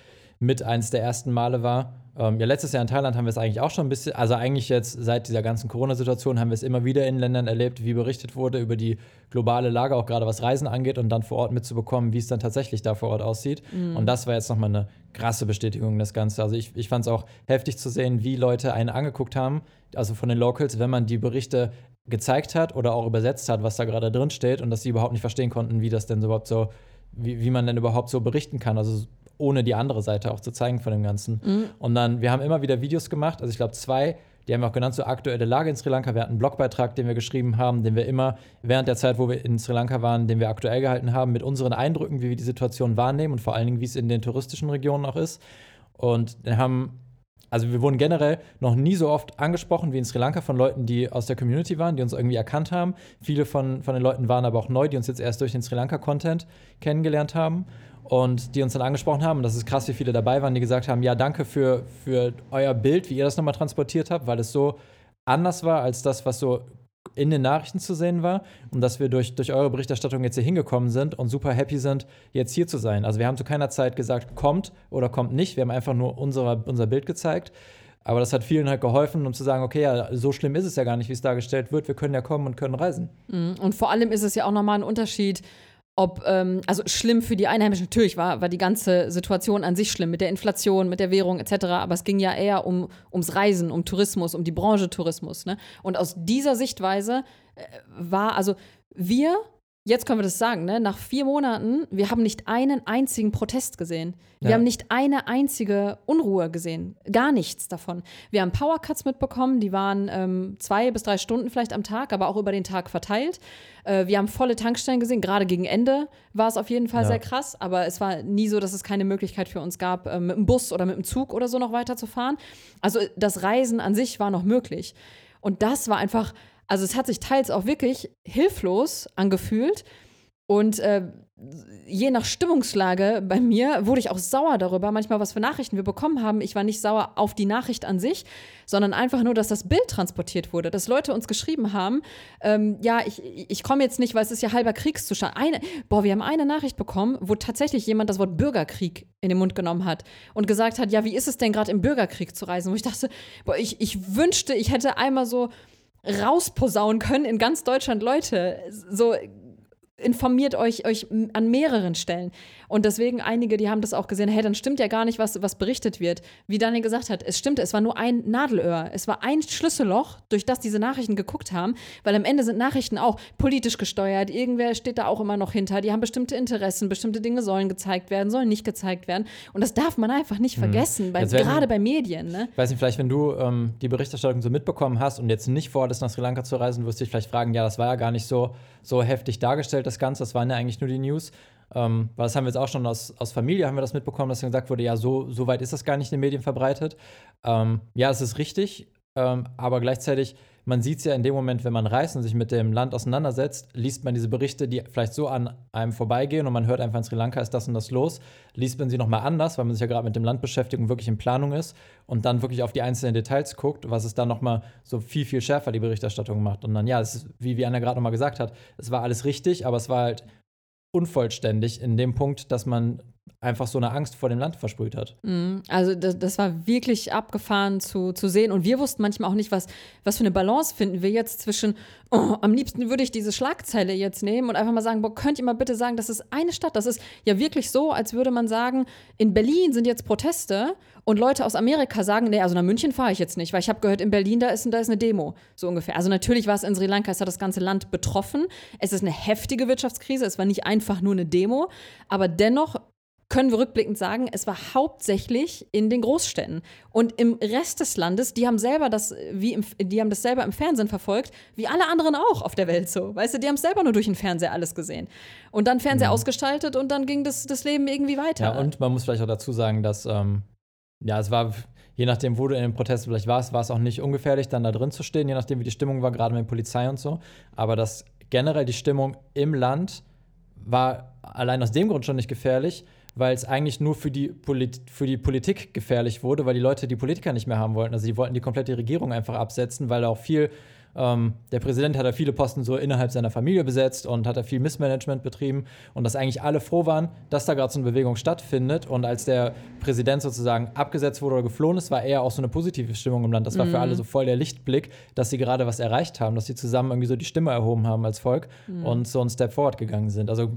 mit eins der ersten Male war. Ähm, ja, letztes Jahr in Thailand haben wir es eigentlich auch schon ein bisschen, also eigentlich jetzt seit dieser ganzen Corona-Situation haben wir es immer wieder in Ländern erlebt, wie berichtet wurde über die globale Lage, auch gerade was Reisen angeht und dann vor Ort mitzubekommen, wie es dann tatsächlich da vor Ort aussieht. Mhm. Und das war jetzt nochmal eine krasse Bestätigung, das Ganze. Also ich, ich fand es auch heftig zu sehen, wie Leute einen angeguckt haben, also von den Locals, wenn man die Berichte gezeigt hat oder auch übersetzt hat, was da gerade drin steht und dass sie überhaupt nicht verstehen konnten, wie das denn überhaupt so, wie, wie man denn überhaupt so berichten kann, also ohne die andere Seite auch zu zeigen von dem Ganzen. Mhm. Und dann, wir haben immer wieder Videos gemacht, also ich glaube zwei, die haben wir auch genannt, so aktuelle Lage in Sri Lanka. Wir hatten einen Blogbeitrag, den wir geschrieben haben, den wir immer während der Zeit, wo wir in Sri Lanka waren, den wir aktuell gehalten haben, mit unseren Eindrücken, wie wir die Situation wahrnehmen und vor allen Dingen, wie es in den touristischen Regionen auch ist. Und wir haben Also wir wurden generell noch nie so oft angesprochen wie in Sri Lanka von Leuten, die aus der Community waren, die uns irgendwie erkannt haben. Viele von, von den Leuten waren aber auch neu, die uns jetzt erst durch den Sri Lanka-Content kennengelernt haben und die uns dann angesprochen haben. Und das ist krass, wie viele dabei waren, die gesagt haben, ja, danke für, für euer Bild, wie ihr das nochmal transportiert habt, weil es so anders war als das, was so in den Nachrichten zu sehen war und dass wir durch, durch eure Berichterstattung jetzt hier hingekommen sind und super happy sind, jetzt hier zu sein. Also wir haben zu keiner Zeit gesagt, kommt oder kommt nicht. Wir haben einfach nur unsere, unser Bild gezeigt. Aber das hat vielen halt geholfen, um zu sagen, okay, ja, so schlimm ist es ja gar nicht, wie es dargestellt wird. Wir können ja kommen und können reisen. Und vor allem ist es ja auch nochmal ein Unterschied, ob, ähm, also schlimm für die Einheimischen, natürlich war, war die ganze Situation an sich schlimm, mit der Inflation, mit der Währung et cetera, aber es ging ja eher um, ums Reisen, um Tourismus, um die Branche Tourismus, ne? Und aus dieser Sichtweise äh, war, also wir, jetzt können wir das sagen, ne? Nach vier Monaten, wir haben nicht einen einzigen Protest gesehen. Wir ja. haben nicht eine einzige Unruhe gesehen, gar nichts davon. Wir haben Powercuts mitbekommen, die waren ähm, zwei bis drei Stunden vielleicht am Tag, aber auch über den Tag verteilt. Äh, wir haben volle Tankstellen gesehen, gerade gegen Ende war es auf jeden Fall ja. sehr krass, aber es war nie so, dass es keine Möglichkeit für uns gab, äh, mit dem Bus oder mit dem Zug oder so noch weiterzufahren. Also das Reisen an sich war noch möglich. Und das war einfach, also es hat sich teils auch wirklich hilflos angefühlt und äh, je nach Stimmungslage bei mir wurde ich auch sauer darüber, manchmal was für Nachrichten wir bekommen haben. Ich war nicht sauer auf die Nachricht an sich, sondern einfach nur, dass das Bild transportiert wurde, dass Leute uns geschrieben haben, ähm, ja, ich, ich komme jetzt nicht, weil es ist ja halber Kriegszustand. Eine, boah, wir haben eine Nachricht bekommen, wo tatsächlich jemand das Wort Bürgerkrieg in den Mund genommen hat und gesagt hat, ja, wie ist es denn gerade im Bürgerkrieg zu reisen? Wo ich dachte, boah, ich, ich wünschte, ich hätte einmal so rausposaunen können in ganz Deutschland, Leute, so informiert euch, euch an mehreren Stellen. Und deswegen einige, die haben das auch gesehen, hey, dann stimmt ja gar nicht, was, was berichtet wird. Wie Daniel gesagt hat, es stimmte, es war nur ein Nadelöhr. Es war ein Schlüsselloch, durch das diese Nachrichten geguckt haben, weil am Ende sind Nachrichten auch politisch gesteuert. Irgendwer steht da auch immer noch hinter. Die haben bestimmte Interessen, bestimmte Dinge sollen gezeigt werden, sollen nicht gezeigt werden. Und das darf man einfach nicht vergessen, mhm. bei, gerade bei Medien. Ne? Ich weiß nicht, vielleicht wenn du ähm, die Berichterstattung so mitbekommen hast und jetzt nicht vorhattest, nach Sri Lanka zu reisen, wirst du dich vielleicht fragen, ja, das war ja gar nicht so, so heftig dargestellt, das Ganze, das waren ja eigentlich nur die News. Ähm, weil das haben wir jetzt auch schon aus, aus Familie haben wir das mitbekommen, dass gesagt wurde, ja, so, so weit ist das gar nicht in den Medien verbreitet. Ähm, ja, es ist richtig, ähm, aber gleichzeitig, man sieht es ja in dem Moment, wenn man reist und sich mit dem Land auseinandersetzt, liest man diese Berichte, die vielleicht so an einem vorbeigehen und man hört einfach, in Sri Lanka ist das und das los, liest man sie nochmal anders, weil man sich ja gerade mit dem Land beschäftigt und wirklich in Planung ist und dann wirklich auf die einzelnen Details guckt, was es dann nochmal so viel, viel schärfer die Berichterstattung macht. Und dann, ja, es ist, wie, wie Anna gerade nochmal gesagt hat, es war alles richtig, aber es war halt unvollständig in dem Punkt, dass man einfach so eine Angst vor dem Land versprüht hat. Also das, das war wirklich abgefahren zu, zu sehen. Und wir wussten manchmal auch nicht, was, was für eine Balance finden wir jetzt zwischen, oh, am liebsten würde ich diese Schlagzeile jetzt nehmen und einfach mal sagen, boah, könnt ihr mal bitte sagen, das ist eine Stadt. Das ist ja wirklich so, als würde man sagen, in Berlin sind jetzt Proteste und Leute aus Amerika sagen, nee, also nach München fahre ich jetzt nicht, weil ich habe gehört, in Berlin, da ist, da ist eine Demo, so ungefähr. Also natürlich war es in Sri Lanka, es hat das ganze Land betroffen. Es ist eine heftige Wirtschaftskrise, es war nicht einfach nur eine Demo, aber dennoch können wir rückblickend sagen, es war hauptsächlich in den Großstädten. Und im Rest des Landes, die haben selber das, wie im, die haben das selber im Fernsehen verfolgt, wie alle anderen auch auf der Welt so. Weißt du, die haben es selber nur durch den Fernseher alles gesehen. Und dann Fernseher ja. ausgeschaltet und dann ging das, das Leben irgendwie weiter. Ja, und man muss vielleicht auch dazu sagen, dass, ähm, ja, es war, je nachdem, wo du in den Protesten vielleicht warst, war es auch nicht ungefährlich, dann da drin zu stehen, je nachdem, wie die Stimmung war, gerade mit der Polizei und so. Aber dass generell die Stimmung im Land war allein aus dem Grund schon nicht gefährlich, weil es eigentlich nur für die, Polit- für die Politik gefährlich wurde, weil die Leute die Politiker nicht mehr haben wollten. Also die wollten die komplette Regierung einfach absetzen, weil auch viel, ähm, der Präsident hat da viele Posten so innerhalb seiner Familie besetzt und hat da viel Missmanagement betrieben und dass eigentlich alle froh waren, dass da gerade so eine Bewegung stattfindet. Und als der Präsident sozusagen abgesetzt wurde oder geflohen ist, war eher auch so eine positive Stimmung im Land. Das war mhm. für alle so voll der Lichtblick, dass sie gerade was erreicht haben, dass sie zusammen irgendwie so die Stimme erhoben haben als Volk mhm. und so einen Step forward gegangen sind. Also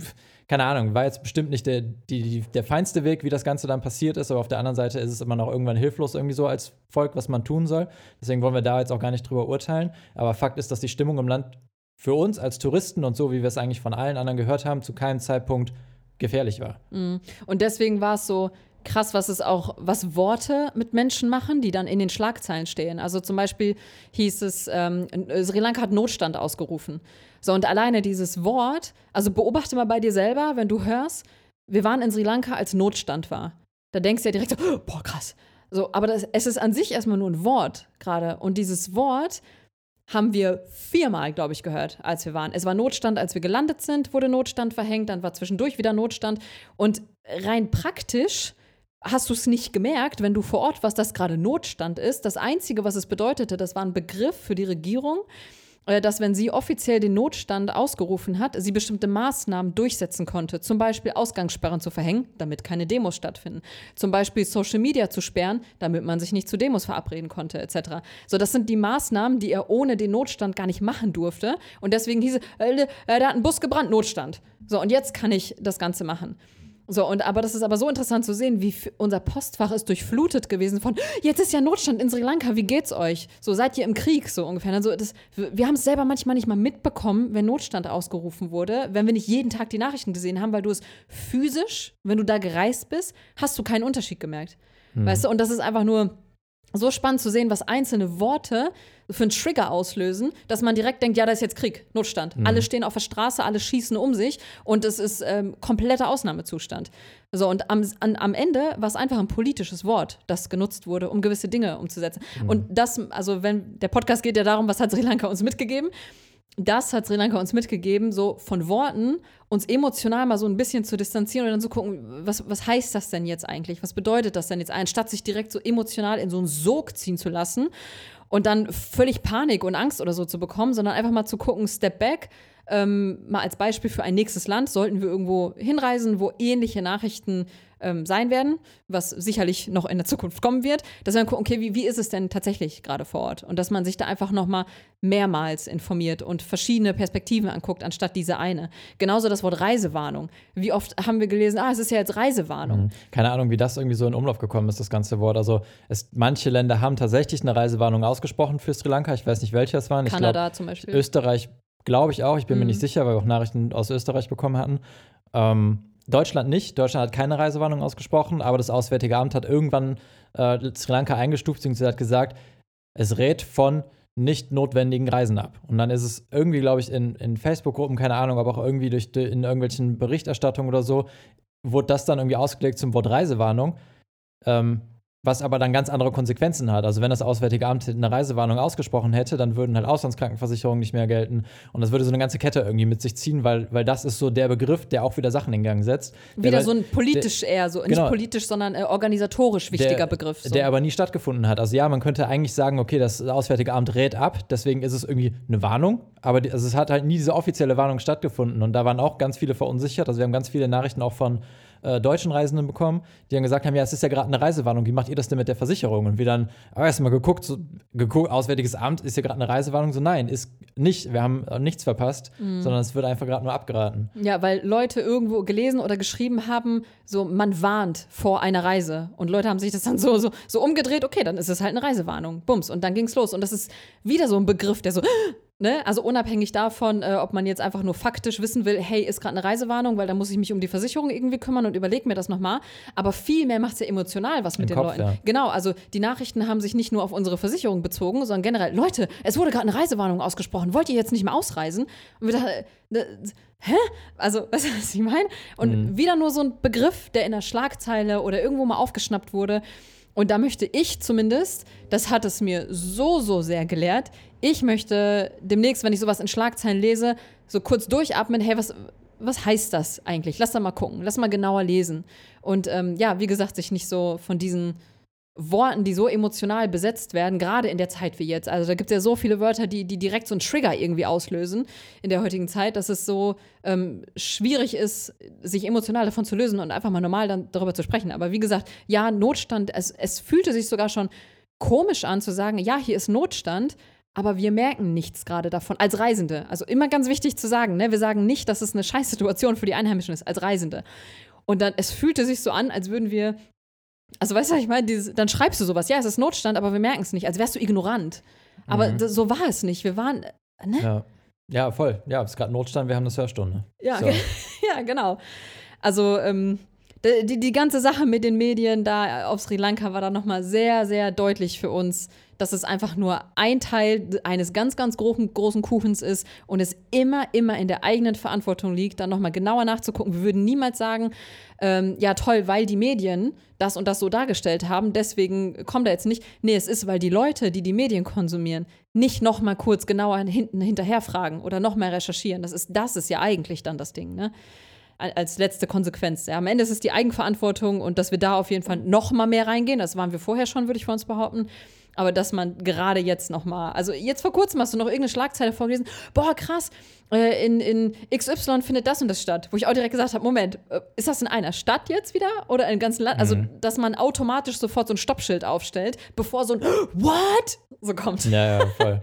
keine Ahnung, war jetzt bestimmt nicht der, die, der feinste Weg, wie das Ganze dann passiert ist, aber auf der anderen Seite ist es immer noch irgendwann hilflos irgendwie so als Volk, was man tun soll. Deswegen wollen wir da jetzt auch gar nicht drüber urteilen. Aber Fakt ist, dass die Stimmung im Land für uns als Touristen und so, wie wir es eigentlich von allen anderen gehört haben, zu keinem Zeitpunkt gefährlich war. Und deswegen war es so krass, was es auch, was Worte mit Menschen machen, die dann in den Schlagzeilen stehen. Also zum Beispiel hieß es, ähm, Sri Lanka hat Notstand ausgerufen. So, und alleine dieses Wort, also beobachte mal bei dir selber, wenn du hörst, wir waren in Sri Lanka, als Notstand war. Da denkst du ja direkt so, boah, krass. So, aber das, es ist an sich erstmal nur ein Wort gerade. Und dieses Wort haben wir viermal, glaube ich, gehört, als wir waren. Es war Notstand, als wir gelandet sind, wurde Notstand verhängt, dann war zwischendurch wieder Notstand. Und rein praktisch hast du es nicht gemerkt, wenn du vor Ort warst, dass gerade Notstand ist. Das Einzige, was es bedeutete, das war ein Begriff für die Regierung, dass wenn sie offiziell den Notstand ausgerufen hat, sie bestimmte Maßnahmen durchsetzen konnte. Zum Beispiel Ausgangssperren zu verhängen, damit keine Demos stattfinden. Zum Beispiel Social Media zu sperren, damit man sich nicht zu Demos verabreden konnte, et cetera. So, das sind die Maßnahmen, die er ohne den Notstand gar nicht machen durfte. Und deswegen hieß es, äh, da hat ein Bus gebrannt, Notstand. So, und jetzt kann ich das Ganze machen. So, und aber das ist aber so interessant zu sehen, wie f- unser Postfach ist durchflutet gewesen von, jetzt ist ja Notstand in Sri Lanka, wie geht's euch? So, seid ihr im Krieg, so ungefähr. Also das, wir haben es selber manchmal nicht mal mitbekommen, wenn Notstand ausgerufen wurde, wenn wir nicht jeden Tag die Nachrichten gesehen haben, weil du es physisch, wenn du da gereist bist, hast du keinen Unterschied gemerkt. Mhm. Weißt du, und das ist einfach nur so spannend zu sehen, was einzelne Worte für einen Trigger auslösen, dass man direkt denkt, ja, da ist jetzt Krieg, Notstand. Mhm. Alle stehen auf der Straße, alle schießen um sich und es ist ähm, kompletter Ausnahmezustand. So, und am, an, am Ende war es einfach ein politisches Wort, das genutzt wurde, um gewisse Dinge umzusetzen. Mhm. Und das, also wenn der Podcast geht ja darum, was hat Sri Lanka uns mitgegeben? Das hat Sri Lanka uns mitgegeben, so von Worten uns emotional mal so ein bisschen zu distanzieren und dann zu gucken, was, was heißt das denn jetzt eigentlich? Was bedeutet das denn jetzt? Anstatt sich direkt so emotional in so einen Sog ziehen zu lassen und dann völlig Panik und Angst oder so zu bekommen, sondern einfach mal zu gucken, Step Back, ähm, mal als Beispiel für ein nächstes Land, sollten wir irgendwo hinreisen, wo ähnliche Nachrichten ähm, sein werden, was sicherlich noch in der Zukunft kommen wird, dass man guckt, okay, wie, wie ist es denn tatsächlich gerade vor Ort? Und dass man sich da einfach nochmal mehrmals informiert und verschiedene Perspektiven anguckt, anstatt diese eine. Genauso das Wort Reisewarnung. Wie oft haben wir gelesen, ah, es ist ja jetzt Reisewarnung. Mhm. Keine Ahnung, wie das irgendwie so in Umlauf gekommen ist, das ganze Wort. Also es, manche Länder haben tatsächlich eine Reisewarnung ausgesprochen für Sri Lanka. Ich weiß nicht, welche es waren. Kanada ich glaub, zum Beispiel. Österreich, glaube ich auch. Ich bin mhm. mir nicht sicher, weil wir auch Nachrichten aus Österreich bekommen hatten. Ähm, Deutschland nicht. Deutschland hat keine Reisewarnung ausgesprochen, aber das Auswärtige Amt hat irgendwann äh, Sri Lanka eingestuft und sie hat gesagt, es rät von nicht notwendigen Reisen ab. Und dann ist es irgendwie, glaube ich, in, in Facebook-Gruppen, keine Ahnung, aber auch irgendwie durch, in irgendwelchen Berichterstattungen oder so, wurde das dann irgendwie ausgelegt zum Wort Reisewarnung, ähm, was aber dann ganz andere Konsequenzen hat. Also wenn das Auswärtige Amt eine Reisewarnung ausgesprochen hätte, dann würden halt Auslandskrankenversicherungen nicht mehr gelten. Und das würde so eine ganze Kette irgendwie mit sich ziehen, weil, weil das ist so der Begriff, der auch wieder Sachen in Gang setzt. Wieder der, so ein politisch der, eher, so genau, nicht politisch, sondern äh, organisatorisch wichtiger der, Begriff. So. Der aber nie stattgefunden hat. Also ja, man könnte eigentlich sagen, okay, das Auswärtige Amt rät ab, deswegen ist es irgendwie eine Warnung. Aber die, also es hat halt nie diese offizielle Warnung stattgefunden. Und da waren auch ganz viele verunsichert. Also wir haben ganz viele Nachrichten auch von Äh, deutschen Reisenden bekommen, die dann gesagt haben, ja, es ist ja gerade eine Reisewarnung, wie macht ihr das denn mit der Versicherung? Und wir dann aber erstmal geguckt, so, geguckt, Auswärtiges Amt, ist ja gerade eine Reisewarnung? So, nein, ist nicht, wir haben nichts verpasst, mhm. sondern es wird einfach gerade nur abgeraten. Ja, weil Leute irgendwo gelesen oder geschrieben haben, so, man warnt vor einer Reise. Und Leute haben sich das dann so, so, so umgedreht, okay, dann ist es halt eine Reisewarnung. Bums. Und dann ging's los. Und das ist wieder so ein Begriff, der so, ne? Also unabhängig davon, äh, ob man jetzt einfach nur faktisch wissen will, hey, ist gerade eine Reisewarnung, weil da muss ich mich um die Versicherung irgendwie kümmern und überlege mir das nochmal. Aber vielmehr macht es ja emotional was mit den Leuten. Ja. Genau, also die Nachrichten haben sich nicht nur auf unsere Versicherung bezogen, sondern generell, Leute, es wurde gerade eine Reisewarnung ausgesprochen, wollt ihr jetzt nicht mehr ausreisen? Und wir dachten, äh, hä? Also, weißt du, was ich meine? Und mhm. wieder nur so ein Begriff, der in der Schlagzeile oder irgendwo mal aufgeschnappt wurde. Und da möchte ich zumindest, das hat es mir so, so sehr gelehrt, ich möchte demnächst, wenn ich sowas in Schlagzeilen lese, so kurz durchatmen, hey, was, was heißt das eigentlich? Lass da mal gucken, lass mal genauer lesen. Und ähm, ja, wie gesagt, sich nicht so von diesen Worten, die so emotional besetzt werden, gerade in der Zeit wie jetzt. Also da gibt es ja so viele Wörter, die, die direkt so einen Trigger irgendwie auslösen in der heutigen Zeit, dass es so ähm, schwierig ist, sich emotional davon zu lösen und einfach mal normal dann darüber zu sprechen. Aber wie gesagt, ja, Notstand, es, es fühlte sich sogar schon komisch an zu sagen, ja, hier ist Notstand, aber wir merken nichts gerade davon, als Reisende. Also immer ganz wichtig zu sagen, ne? Wir sagen nicht, dass es eine Scheißsituation für die Einheimischen ist, als Reisende. Und dann, es fühlte sich so an, als würden wir Also, weißt du, ich meine, dieses, dann schreibst du sowas. Ja, es ist Notstand, aber wir merken es nicht. Als wärst du ignorant. Aber mhm. das, so war es nicht. Wir waren, ne? Ja, ja voll. Ja, es ist gerade Notstand, wir haben eine Hörstunde. Ja, so. ja, genau. Also, ähm, die, die ganze Sache mit den Medien da auf Sri Lanka war dann nochmal sehr, sehr deutlich für uns, dass es einfach nur ein Teil eines ganz, ganz großen, großen Kuchens ist und es immer, immer in der eigenen Verantwortung liegt, dann nochmal genauer nachzugucken. Wir würden niemals sagen, ähm, ja toll, weil die Medien das und das so dargestellt haben, deswegen kommt da jetzt nicht. Nee, es ist, weil die Leute, die die Medien konsumieren, nicht nochmal kurz genauer hinten hinterher fragen oder nochmal recherchieren. Das ist, das ist ja eigentlich dann das Ding, ne? Als letzte Konsequenz. Ja, am Ende ist es die Eigenverantwortung und dass wir da auf jeden Fall nochmal mehr reingehen. Das waren wir vorher schon, würde ich von uns behaupten. Aber dass man gerade jetzt noch mal, also jetzt vor kurzem hast du noch irgendeine Schlagzeile vorgelesen, boah, krass, äh, in, in X Y findet das und das statt. Wo ich auch direkt gesagt habe, Moment, ist das in einer Stadt jetzt wieder oder im ganzen Land? Mhm. Also, dass man automatisch sofort so ein Stoppschild aufstellt, bevor so ein What? So kommt. Ja, ja, voll.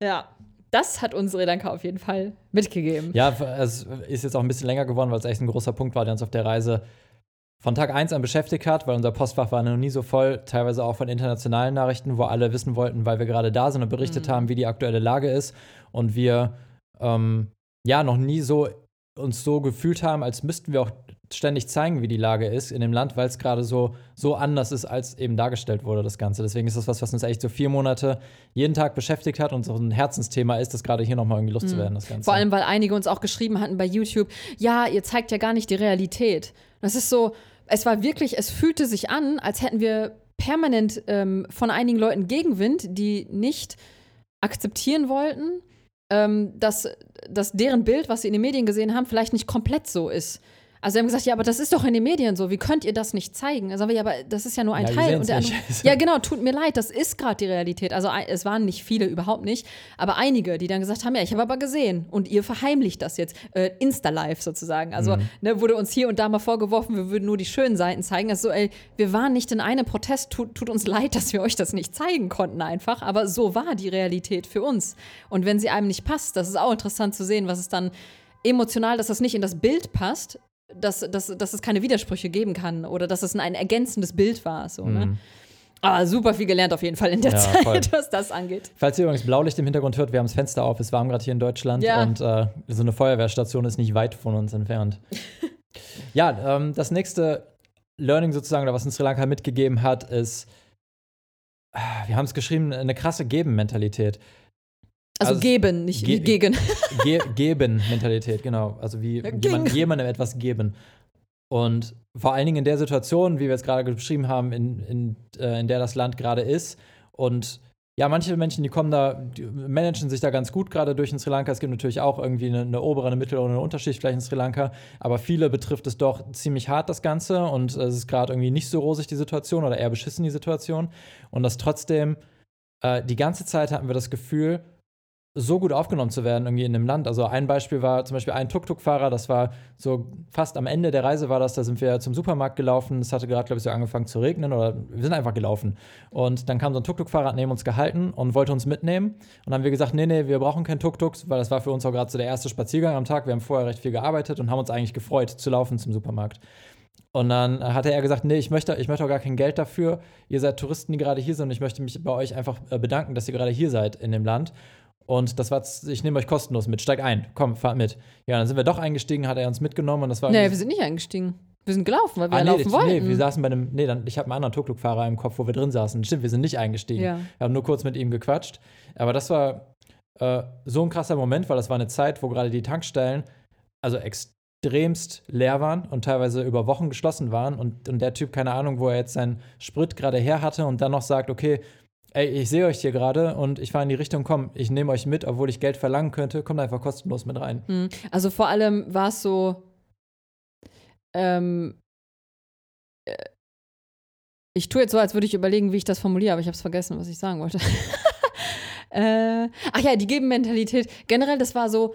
ja. Das hat uns Sri Lanka auf jeden Fall mitgegeben. Ja, es ist jetzt auch ein bisschen länger geworden, weil es echt ein großer Punkt war, der uns auf der Reise von Tag eins an beschäftigt hat, weil unser Postfach war noch nie so voll, teilweise auch von internationalen Nachrichten, wo alle wissen wollten, weil wir gerade da sind und berichtet mhm. haben, wie die aktuelle Lage ist. Und wir ähm, ja noch nie so uns so gefühlt haben, als müssten wir auch ständig zeigen, wie die Lage ist in dem Land, weil es gerade so, so anders ist, als eben dargestellt wurde, das Ganze. Deswegen ist das was, was uns echt so vier Monate jeden Tag beschäftigt hat und so ein Herzensthema ist, das gerade hier nochmal irgendwie loszuwerden, das Ganze. Vor allem, weil einige uns auch geschrieben hatten bei YouTube, ja, ihr zeigt ja gar nicht die Realität. Das ist so, es war wirklich, es fühlte sich an, als hätten wir permanent ähm, von einigen Leuten Gegenwind, die nicht akzeptieren wollten, ähm, dass, dass deren Bild, was sie in den Medien gesehen haben, vielleicht nicht komplett so ist. Also sie haben gesagt, ja, aber das ist doch in den Medien so, wie könnt ihr das nicht zeigen? Also, ja, aber das ist ja nur ein ja, Teil. Und der andere, ja, genau, tut mir leid, das ist gerade die Realität. Also es waren nicht viele, überhaupt nicht, aber einige, die dann gesagt haben, ja, ich habe aber gesehen und ihr verheimlicht das jetzt. Äh, Insta-Live sozusagen. Also mhm. ne, wurde uns hier und da mal vorgeworfen, wir würden nur die schönen Seiten zeigen. Also so, ey, wir waren nicht in einem Protest, tut, tut uns leid, dass wir euch das nicht zeigen konnten einfach, aber so war die Realität für uns. Und wenn sie einem nicht passt, das ist auch interessant zu sehen, was es dann emotional, dass das nicht in das Bild passt, dass, dass, dass es keine Widersprüche geben kann oder dass es ein, ein ergänzendes Bild war. So, ne? Mhm. Aber super viel gelernt auf jeden Fall in der ja, Zeit, voll. Was das angeht. Falls ihr übrigens Blaulicht im Hintergrund hört, wir haben das Fenster auf, es ist warm gerade hier in Deutschland ja. und äh, so eine Feuerwehrstation ist nicht weit von uns entfernt. ja, ähm, das nächste Learning sozusagen, oder was uns Sri Lanka mitgegeben hat, ist, wir haben es geschrieben, eine krasse Geben-Mentalität. Also, also geben, nicht ge- gegen. Ge- Geben-Mentalität, genau. Also wie jemand, jemandem etwas geben. Und vor allen Dingen in der Situation, wie wir es gerade beschrieben haben, in, in, äh, in der das Land gerade ist. Und ja, manche Menschen, die kommen da, die managen sich da ganz gut gerade durch in Sri Lanka. Es gibt natürlich auch irgendwie eine, eine obere, eine mittlere und eine Unterschicht vielleicht in Sri Lanka. Aber viele betrifft es doch ziemlich hart, das Ganze. Und es ist gerade irgendwie nicht so rosig, die Situation, oder eher beschissen, die Situation. Und dass trotzdem, äh, die ganze Zeit hatten wir das Gefühl, so gut aufgenommen zu werden irgendwie in dem Land. Also ein Beispiel war zum Beispiel ein Tuk-Tuk-Fahrer, das war so fast am Ende der Reise war das, da sind wir zum Supermarkt gelaufen, es hatte gerade, glaube ich, so angefangen zu regnen oder wir sind einfach gelaufen. Und dann kam so ein Tuk-Tuk-Fahrer, hat neben uns gehalten und wollte uns mitnehmen. Und dann haben wir gesagt, nee, nee, wir brauchen kein Tuk-Tuks, weil das war für uns auch gerade so der erste Spaziergang am Tag. Wir haben vorher recht viel gearbeitet und haben uns eigentlich gefreut, zu laufen zum Supermarkt. Und dann hatte er gesagt, nee, ich möchte, ich möchte auch gar kein Geld dafür. Ihr seid Touristen, die gerade hier sind und ich möchte mich bei euch einfach bedanken, dass ihr gerade hier seid in dem Land. Und das war, ich nehme euch kostenlos mit, steig ein, komm, fahrt mit. Ja, dann sind wir doch eingestiegen, hat er uns mitgenommen und das war. Nee, wir sind nicht eingestiegen. Wir sind gelaufen, weil wir ah, nee, laufen ich, wollten. Nee, wir saßen bei einem, nee, dann, ich habe einen anderen Tuk-Tuk-Fahrer im Kopf, wo wir drin saßen. Stimmt, wir sind nicht eingestiegen. Ja. Wir haben nur kurz mit ihm gequatscht. Aber das war äh, so ein krasser Moment, weil das war eine Zeit, wo gerade die Tankstellen also extremst leer waren und teilweise über Wochen geschlossen waren. Und, und der Typ, keine Ahnung, wo er jetzt seinen Sprit gerade her hatte und dann noch sagt, okay, ey, ich sehe euch hier gerade und ich fahre in die Richtung, komm, ich nehme euch mit, obwohl ich Geld verlangen könnte, kommt einfach kostenlos mit rein. Also vor allem war es so, ähm, ich tue jetzt so, als würde ich überlegen, wie ich das formuliere, aber ich habe es vergessen, was ich sagen wollte. äh, ach ja, die Geben-Mentalität. Generell, das war so,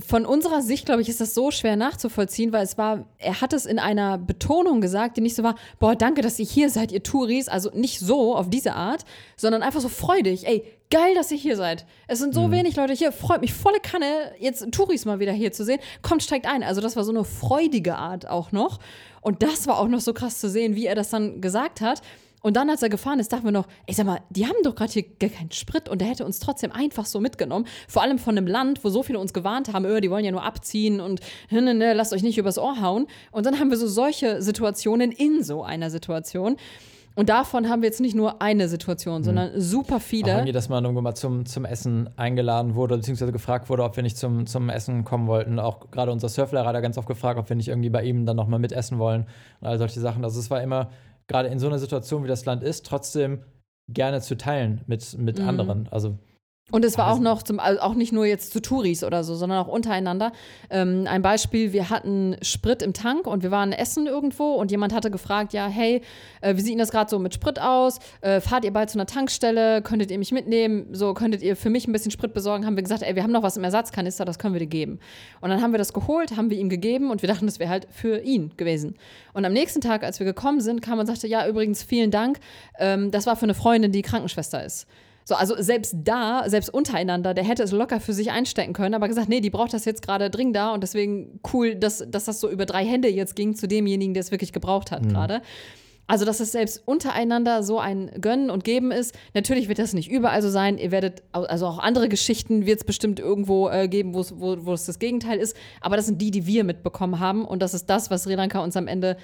von unserer Sicht, glaube ich, ist das so schwer nachzuvollziehen, weil es war, er hat es in einer Betonung gesagt, die nicht so war, boah, danke, dass ihr hier seid, ihr Touris, also nicht so, auf diese Art, sondern einfach so freudig, ey, geil, dass ihr hier seid. Es sind so mhm. wenig Leute hier, freut mich volle Kanne, jetzt Touris mal wieder hier zu sehen, kommt, steigt ein. Also das war so eine freudige Art auch noch und das war auch noch so krass zu sehen, wie er das dann gesagt hat. Und dann, als er gefahren ist, dachten wir noch, ey, sag mal, die haben doch gerade hier gar keinen Sprit und der hätte uns trotzdem einfach so mitgenommen. Vor allem von einem Land, wo so viele uns gewarnt haben, öh, die wollen ja nur abziehen und ne, ne, ne, lasst euch nicht übers Ohr hauen. Und dann haben wir so solche Situationen in so einer Situation. Und davon haben wir jetzt nicht nur eine Situation, sondern mhm. super viele. Auch, dass man irgendwann mal zum, zum Essen eingeladen wurde, beziehungsweise gefragt wurde, ob wir nicht zum, zum Essen kommen wollten. Auch gerade unser Surflehrer hat ganz oft gefragt, ob wir nicht irgendwie bei ihm dann nochmal mitessen wollen und all solche Sachen. Also es war immer gerade in so einer Situation, wie das Land ist, trotzdem gerne zu teilen mit, mit mhm. anderen. Also, und es war also auch noch, zum, also auch nicht nur jetzt zu Touris oder so, sondern auch untereinander. Ähm, ein Beispiel, wir hatten Sprit im Tank und wir waren essen irgendwo und jemand hatte gefragt, ja, hey, äh, wie sieht Ihnen das gerade so mit Sprit aus? Äh, fahrt ihr bald zu einer Tankstelle? Könntet ihr mich mitnehmen? So, könntet ihr für mich ein bisschen Sprit besorgen? Haben wir gesagt, ey, wir haben noch was im Ersatzkanister, das können wir dir geben. Und dann haben wir das geholt, haben wir ihm gegeben und wir dachten, das wäre halt für ihn gewesen. Und am nächsten Tag, als wir gekommen sind, kam und sagte, ja, übrigens, vielen Dank, ähm, das war für eine Freundin, die Krankenschwester ist. So, also selbst da, selbst untereinander, der hätte es locker für sich einstecken können, aber gesagt, nee, die braucht das jetzt gerade dringend da und deswegen cool, dass, dass das so über drei Hände jetzt ging zu demjenigen, der es wirklich gebraucht hat mhm. gerade. Also, dass es selbst untereinander so ein Gönnen und Geben ist. Natürlich wird das nicht überall so sein. Ihr werdet, also auch andere Geschichten wird es bestimmt irgendwo äh, geben, wo, wo es das Gegenteil ist. Aber das sind die, die wir mitbekommen haben und das ist das, was Sri Lanka uns am Ende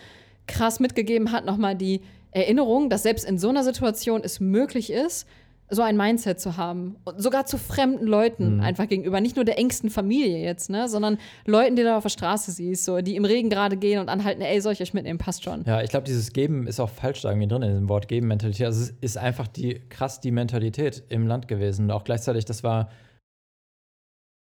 krass mitgegeben hat. Nochmal die Erinnerung, dass selbst in so einer Situation es möglich ist, so ein Mindset zu haben. Und sogar zu fremden Leuten mhm. einfach gegenüber. Nicht nur der engsten Familie jetzt, ne, sondern Leuten, die du auf der Straße siehst, so, die im Regen gerade gehen und anhalten, ey, soll ich euch mitnehmen? Passt schon. Ja, ich glaube, dieses Geben ist auch falsch da irgendwie drin in dem Wort Geben-Mentalität. Also es ist einfach die krass die Mentalität im Land gewesen. Auch gleichzeitig, das war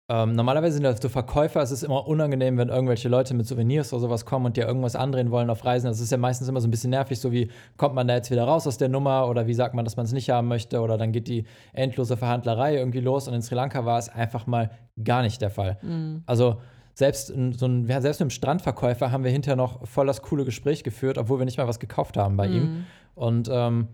Ähm, normalerweise sind das so Verkäufer, es ist immer unangenehm, wenn irgendwelche Leute mit Souvenirs oder sowas kommen und dir irgendwas andrehen wollen auf Reisen. Das ist ja meistens immer so ein bisschen nervig, so wie kommt man da jetzt wieder raus aus der Nummer oder wie sagt man, dass man es nicht haben möchte oder dann geht die endlose Verhandlerei irgendwie los und in Sri Lanka war es einfach mal gar nicht der Fall. Mhm. Also selbst, so ein, selbst mit dem Strandverkäufer haben wir hinterher noch voll das coole Gespräch geführt, obwohl wir nicht mal was gekauft haben bei mhm. ihm. Und ähm,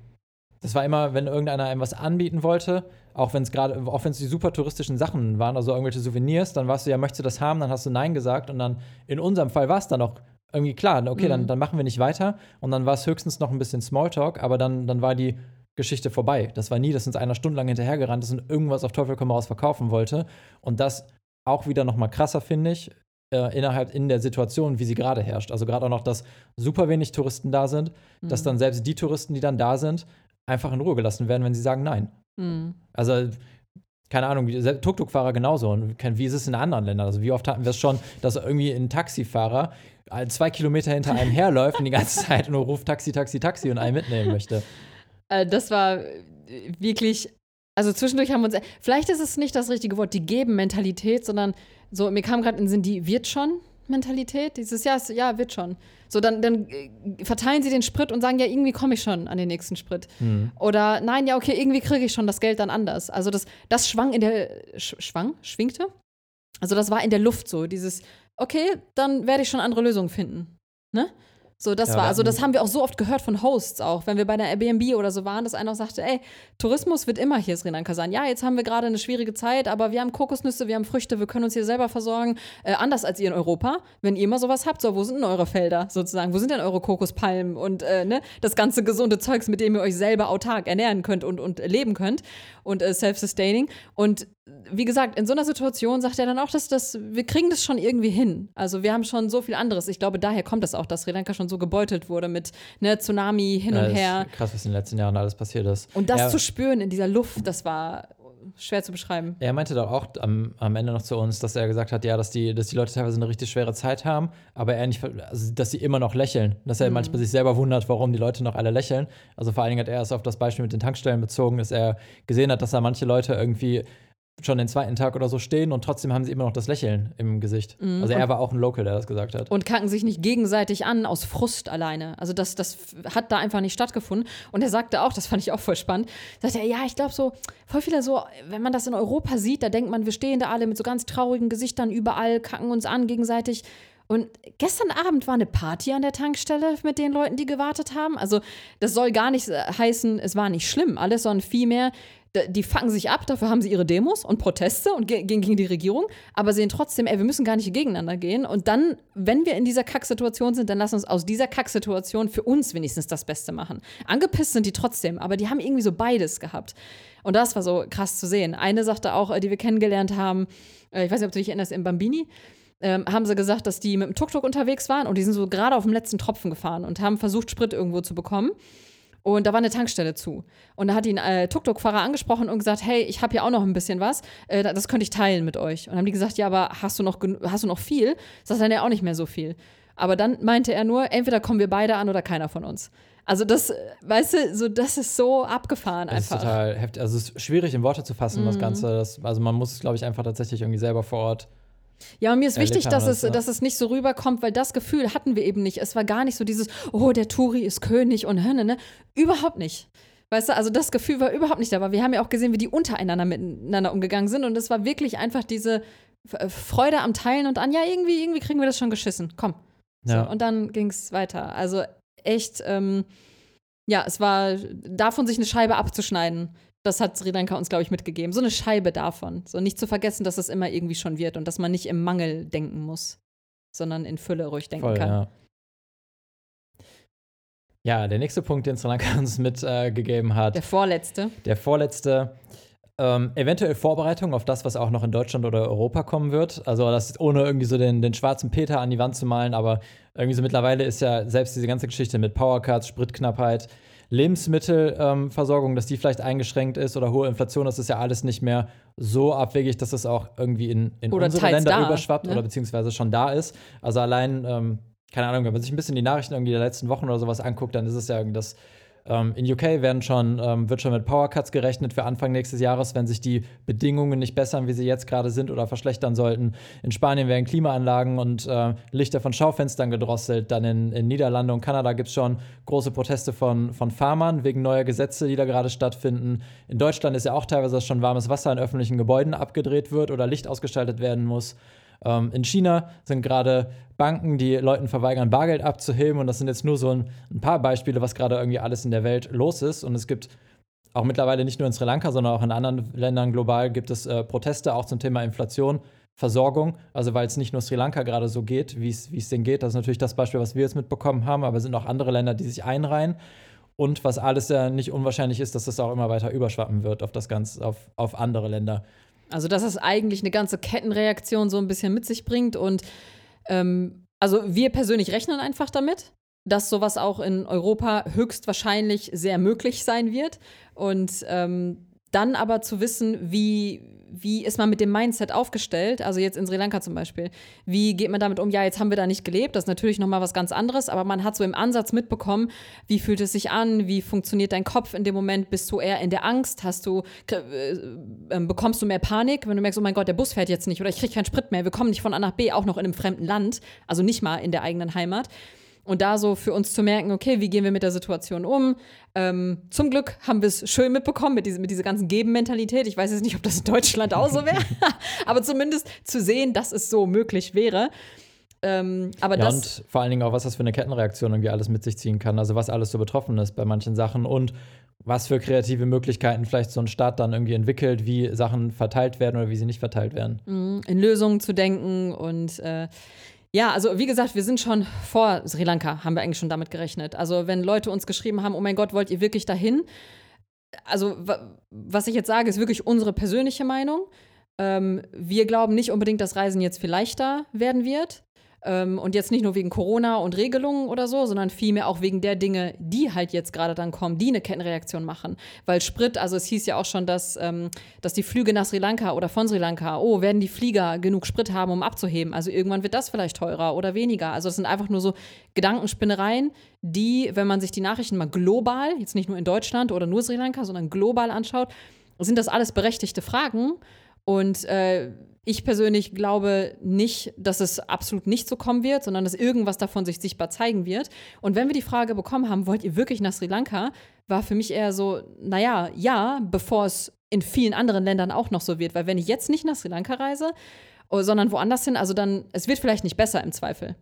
das war immer, wenn irgendeiner einem was anbieten wollte, auch wenn es gerade, auch wenn es die super touristischen Sachen waren, also irgendwelche Souvenirs, dann warst du ja, möchtest du das haben, dann hast du Nein gesagt und dann, in unserem Fall war es dann auch irgendwie klar, okay, mhm. dann, dann machen wir nicht weiter und dann war es höchstens noch ein bisschen Smalltalk, aber dann, dann war die Geschichte vorbei. Das war nie, dass uns einer stundenlang hinterhergerannt ist und irgendwas auf Teufel komm raus verkaufen wollte und das auch wieder noch mal krasser, finde ich, äh, innerhalb in der Situation, wie sie gerade herrscht. Also gerade auch noch, dass super wenig Touristen da sind, mhm. dass dann selbst die Touristen, die dann da sind, einfach in Ruhe gelassen werden, wenn sie sagen Nein. Mhm. Also, keine Ahnung, Tuk-Tuk-Fahrer genauso. Und wie ist es in anderen Ländern? Also, wie oft hatten wir es schon, dass irgendwie ein Taxifahrer zwei Kilometer hinter einem herläuft und die ganze Zeit nur ruft Taxi, Taxi, Taxi und einen mitnehmen möchte? Das war wirklich, also zwischendurch haben wir uns, vielleicht ist es nicht das richtige Wort, die Geben-Mentalität, sondern so, mir kam gerade in den Sinn, die wird schon. Mentalität, dieses ja, ja, wird schon. So, dann, dann verteilen sie den Sprit und sagen, ja, irgendwie komme ich schon an den nächsten Sprit. Mhm. Oder nein, ja, okay, irgendwie kriege ich schon das Geld dann anders. Also das, das schwang in der, sch- schwang, schwingte? Also das war in der Luft so, dieses, okay, dann werde ich schon andere Lösungen finden. Ne? So, das ja, war, also das haben wir auch so oft gehört von Hosts auch, wenn wir bei einer Airbnb oder so waren, dass einer auch sagte, ey, Tourismus wird immer hier Sri Lanka sein. Ja, jetzt haben wir gerade eine schwierige Zeit, aber wir haben Kokosnüsse, wir haben Früchte, wir können uns hier selber versorgen. Äh, anders als ihr in Europa, wenn ihr mal sowas habt, so, wo sind denn eure Felder sozusagen? Wo sind denn eure Kokospalmen und äh, ne, das ganze gesunde Zeugs, mit dem ihr euch selber autark ernähren könnt und, und leben könnt und äh, self-sustaining. Und wie gesagt, in so einer Situation sagt er dann auch, dass das, wir kriegen das schon irgendwie hin. Also wir haben schon so viel anderes. Ich glaube, daher kommt das auch, dass Sri Lanka schon so gebeutelt wurde mit ne, Tsunami hin ja, und her. Krass, was in den letzten Jahren alles passiert ist. Und das er, zu spüren in dieser Luft, das war schwer zu beschreiben. Er meinte doch auch am, am Ende noch zu uns, dass er gesagt hat, ja, dass die, dass die Leute teilweise eine richtig schwere Zeit haben, aber er nicht, also, dass sie immer noch lächeln. Dass er mhm. manchmal sich selber wundert, warum die Leute noch alle lächeln. Also vor allen Dingen hat er es auf das Beispiel mit den Tankstellen bezogen, dass er gesehen hat, dass da manche Leute irgendwie schon den zweiten Tag oder so stehen und trotzdem haben sie immer noch das Lächeln im Gesicht. Mhm. Also er war auch ein Local, der das gesagt hat. Und kacken sich nicht gegenseitig an aus Frust alleine. Also das, das hat da einfach nicht stattgefunden. Und er sagte auch, das fand ich auch voll spannend, sagte er, ja, ich glaube so, voll viele so, wenn man das in Europa sieht, da denkt man, wir stehen da alle mit so ganz traurigen Gesichtern überall, kacken uns an gegenseitig. Und gestern Abend war eine Party an der Tankstelle mit den Leuten, die gewartet haben. Also das soll gar nicht heißen, es war nicht schlimm alles, sondern vielmehr, die fucken sich ab, dafür haben sie ihre Demos und Proteste und ge- gegen die Regierung, aber sehen trotzdem, ey, wir müssen gar nicht gegeneinander gehen. Und dann, wenn wir in dieser Kacksituation sind, dann lass uns aus dieser Kacksituation für uns wenigstens das Beste machen. Angepisst sind die trotzdem, aber die haben irgendwie so beides gehabt. Und das war so krass zu sehen. Eine sagte auch, die wir kennengelernt haben, ich weiß nicht, ob du dich erinnerst, in Bambini, ähm, haben sie gesagt, dass die mit dem Tuk-Tuk unterwegs waren und die sind so gerade auf dem letzten Tropfen gefahren und haben versucht, Sprit irgendwo zu bekommen. Und da war eine Tankstelle zu. Und da hat ihn äh, Tuk-Tuk-Fahrer angesprochen und gesagt, hey, ich habe hier auch noch ein bisschen was, äh, das könnte ich teilen mit euch. Und haben die gesagt, ja, aber hast du noch, genu- hast du noch viel? Sagt dann ja auch nicht mehr so viel. Aber dann meinte er nur, entweder kommen wir beide an oder keiner von uns. Also das, weißt du, so, das ist so abgefahren das einfach. Das ist total heftig. Also es ist schwierig, in Worte zu fassen, mhm. das Ganze. Das, also man muss es, glaube ich, einfach tatsächlich irgendwie selber vor Ort. Ja, und mir ist wichtig, dass es, dass es nicht so rüberkommt, weil das Gefühl hatten wir eben nicht. Es war gar nicht so dieses, oh, der Touri ist König und Hönne, ne? Überhaupt nicht. Weißt du, also das Gefühl war überhaupt nicht da. Aber wir haben ja auch gesehen, wie die untereinander miteinander umgegangen sind. Und es war wirklich einfach diese Freude am Teilen und an, ja, irgendwie, irgendwie kriegen wir das schon geschissen. Komm. Ja. So, und dann ging es weiter. Also echt, ähm, ja, es war davon, sich eine Scheibe abzuschneiden. Das hat Sri Lanka uns, glaube ich, mitgegeben. So eine Scheibe davon. So nicht zu vergessen, dass es immer irgendwie schon wird und dass man nicht im Mangel denken muss, sondern in Fülle ruhig denken Voll, kann. Ja. ja, der nächste Punkt, den Sri Lanka uns mitgegeben äh, hat. Der vorletzte. Der vorletzte. Ähm, eventuell Vorbereitung auf das, was auch noch in Deutschland oder Europa kommen wird. Also das ohne irgendwie so den, den schwarzen Peter an die Wand zu malen, aber irgendwie so mittlerweile ist ja selbst diese ganze Geschichte mit Powercards, Spritknappheit, Lebensmittelversorgung, ähm, dass die vielleicht eingeschränkt ist oder hohe Inflation, das ist ja alles nicht mehr so abwegig, dass das auch irgendwie in, in unsere Länder da, überschwappt ne? oder beziehungsweise schon da ist. Also allein, ähm, keine Ahnung, wenn man sich ein bisschen die Nachrichten irgendwie der letzten Wochen oder sowas anguckt, dann ist es ja irgendwie, dass Ähm, in U K werden schon, ähm, wird schon mit Powercuts gerechnet für Anfang nächstes Jahres, wenn sich die Bedingungen nicht bessern, wie sie jetzt gerade sind oder verschlechtern sollten. In Spanien werden Klimaanlagen und äh, Lichter von Schaufenstern gedrosselt. Dann in, in Niederlande und Kanada gibt es schon große Proteste von, von Farmern wegen neuer Gesetze, die da gerade stattfinden. In Deutschland ist ja auch teilweise, dass schon warmes Wasser in öffentlichen Gebäuden abgedreht wird oder Licht ausgeschaltet werden muss. In China sind gerade Banken, die Leuten verweigern, Bargeld abzuheben. Und das sind jetzt nur so ein, ein paar Beispiele, was gerade irgendwie alles in der Welt los ist. Und es gibt auch mittlerweile nicht nur in Sri Lanka, sondern auch in anderen Ländern global gibt es äh, Proteste auch zum Thema Inflation, Versorgung. Also weil es nicht nur Sri Lanka gerade so geht, wie es denen geht. Das ist natürlich das Beispiel, was wir jetzt mitbekommen haben. Aber es sind auch andere Länder, die sich einreihen. Und was alles ja nicht unwahrscheinlich ist, dass das auch immer weiter überschwappen wird auf das Ganze, auf, auf andere Länder. Also, dass es eigentlich eine ganze Kettenreaktion so ein bisschen mit sich bringt. Und ähm, also wir persönlich rechnen einfach damit, dass sowas auch in Europa höchstwahrscheinlich sehr möglich sein wird. Und ähm, dann aber zu wissen, wie, wie ist man mit dem Mindset aufgestellt, also jetzt in Sri Lanka zum Beispiel, wie geht man damit um? Ja, jetzt haben wir da nicht gelebt, das ist natürlich nochmal was ganz anderes, aber man hat so im Ansatz mitbekommen, wie fühlt es sich an, wie funktioniert dein Kopf in dem Moment, bist du eher in der Angst, hast du, äh, bekommst du mehr Panik, wenn du merkst, oh mein Gott, der Bus fährt jetzt nicht oder ich kriege keinen Sprit mehr, wir kommen nicht von A nach B, auch noch in einem fremden Land, also nicht mal in der eigenen Heimat. Und da so für uns zu merken, okay, wie gehen wir mit der Situation um? Ähm, zum Glück haben wir es schön mitbekommen mit, diese, mit dieser ganzen Geben-Mentalität. Ich weiß jetzt nicht, ob das in Deutschland auch so wäre, aber zumindest zu sehen, dass es so möglich wäre. Ähm, aber ja, das und vor allen Dingen auch, was das für eine Kettenreaktion irgendwie alles mit sich ziehen kann. Also was alles so betroffen ist bei manchen Sachen und was für kreative Möglichkeiten vielleicht so ein Staat dann irgendwie entwickelt, wie Sachen verteilt werden oder wie sie nicht verteilt werden. In Lösungen zu denken und äh, ja, also wie gesagt, wir sind schon vor Sri Lanka, haben wir eigentlich schon damit gerechnet. Also wenn Leute uns geschrieben haben, oh mein Gott, wollt ihr wirklich dahin? Also w- was ich jetzt sage, ist wirklich unsere persönliche Meinung. Ähm, wir glauben nicht unbedingt, dass Reisen jetzt viel leichter werden wird. Ähm, und jetzt nicht nur wegen Corona und Regelungen oder so, sondern vielmehr auch wegen der Dinge, die halt jetzt gerade dann kommen, die eine Kettenreaktion machen. Weil Sprit, also es hieß ja auch schon, dass, ähm, dass die Flüge nach Sri Lanka oder von Sri Lanka, oh, werden die Flieger genug Sprit haben, um abzuheben? Also irgendwann wird das vielleicht teurer oder weniger. Also das sind einfach nur so Gedankenspinnereien, die, wenn man sich die Nachrichten mal global, jetzt nicht nur in Deutschland oder nur Sri Lanka, sondern global anschaut, sind das alles berechtigte Fragen. Und äh, ich persönlich glaube nicht, dass es absolut nicht so kommen wird, sondern dass irgendwas davon sich sichtbar zeigen wird. Und wenn wir die Frage bekommen haben, wollt ihr wirklich nach Sri Lanka, war für mich eher so, naja, ja, bevor es in vielen anderen Ländern auch noch so wird. Weil wenn ich jetzt nicht nach Sri Lanka reise, sondern woanders hin, also dann, es wird vielleicht nicht besser im Zweifel.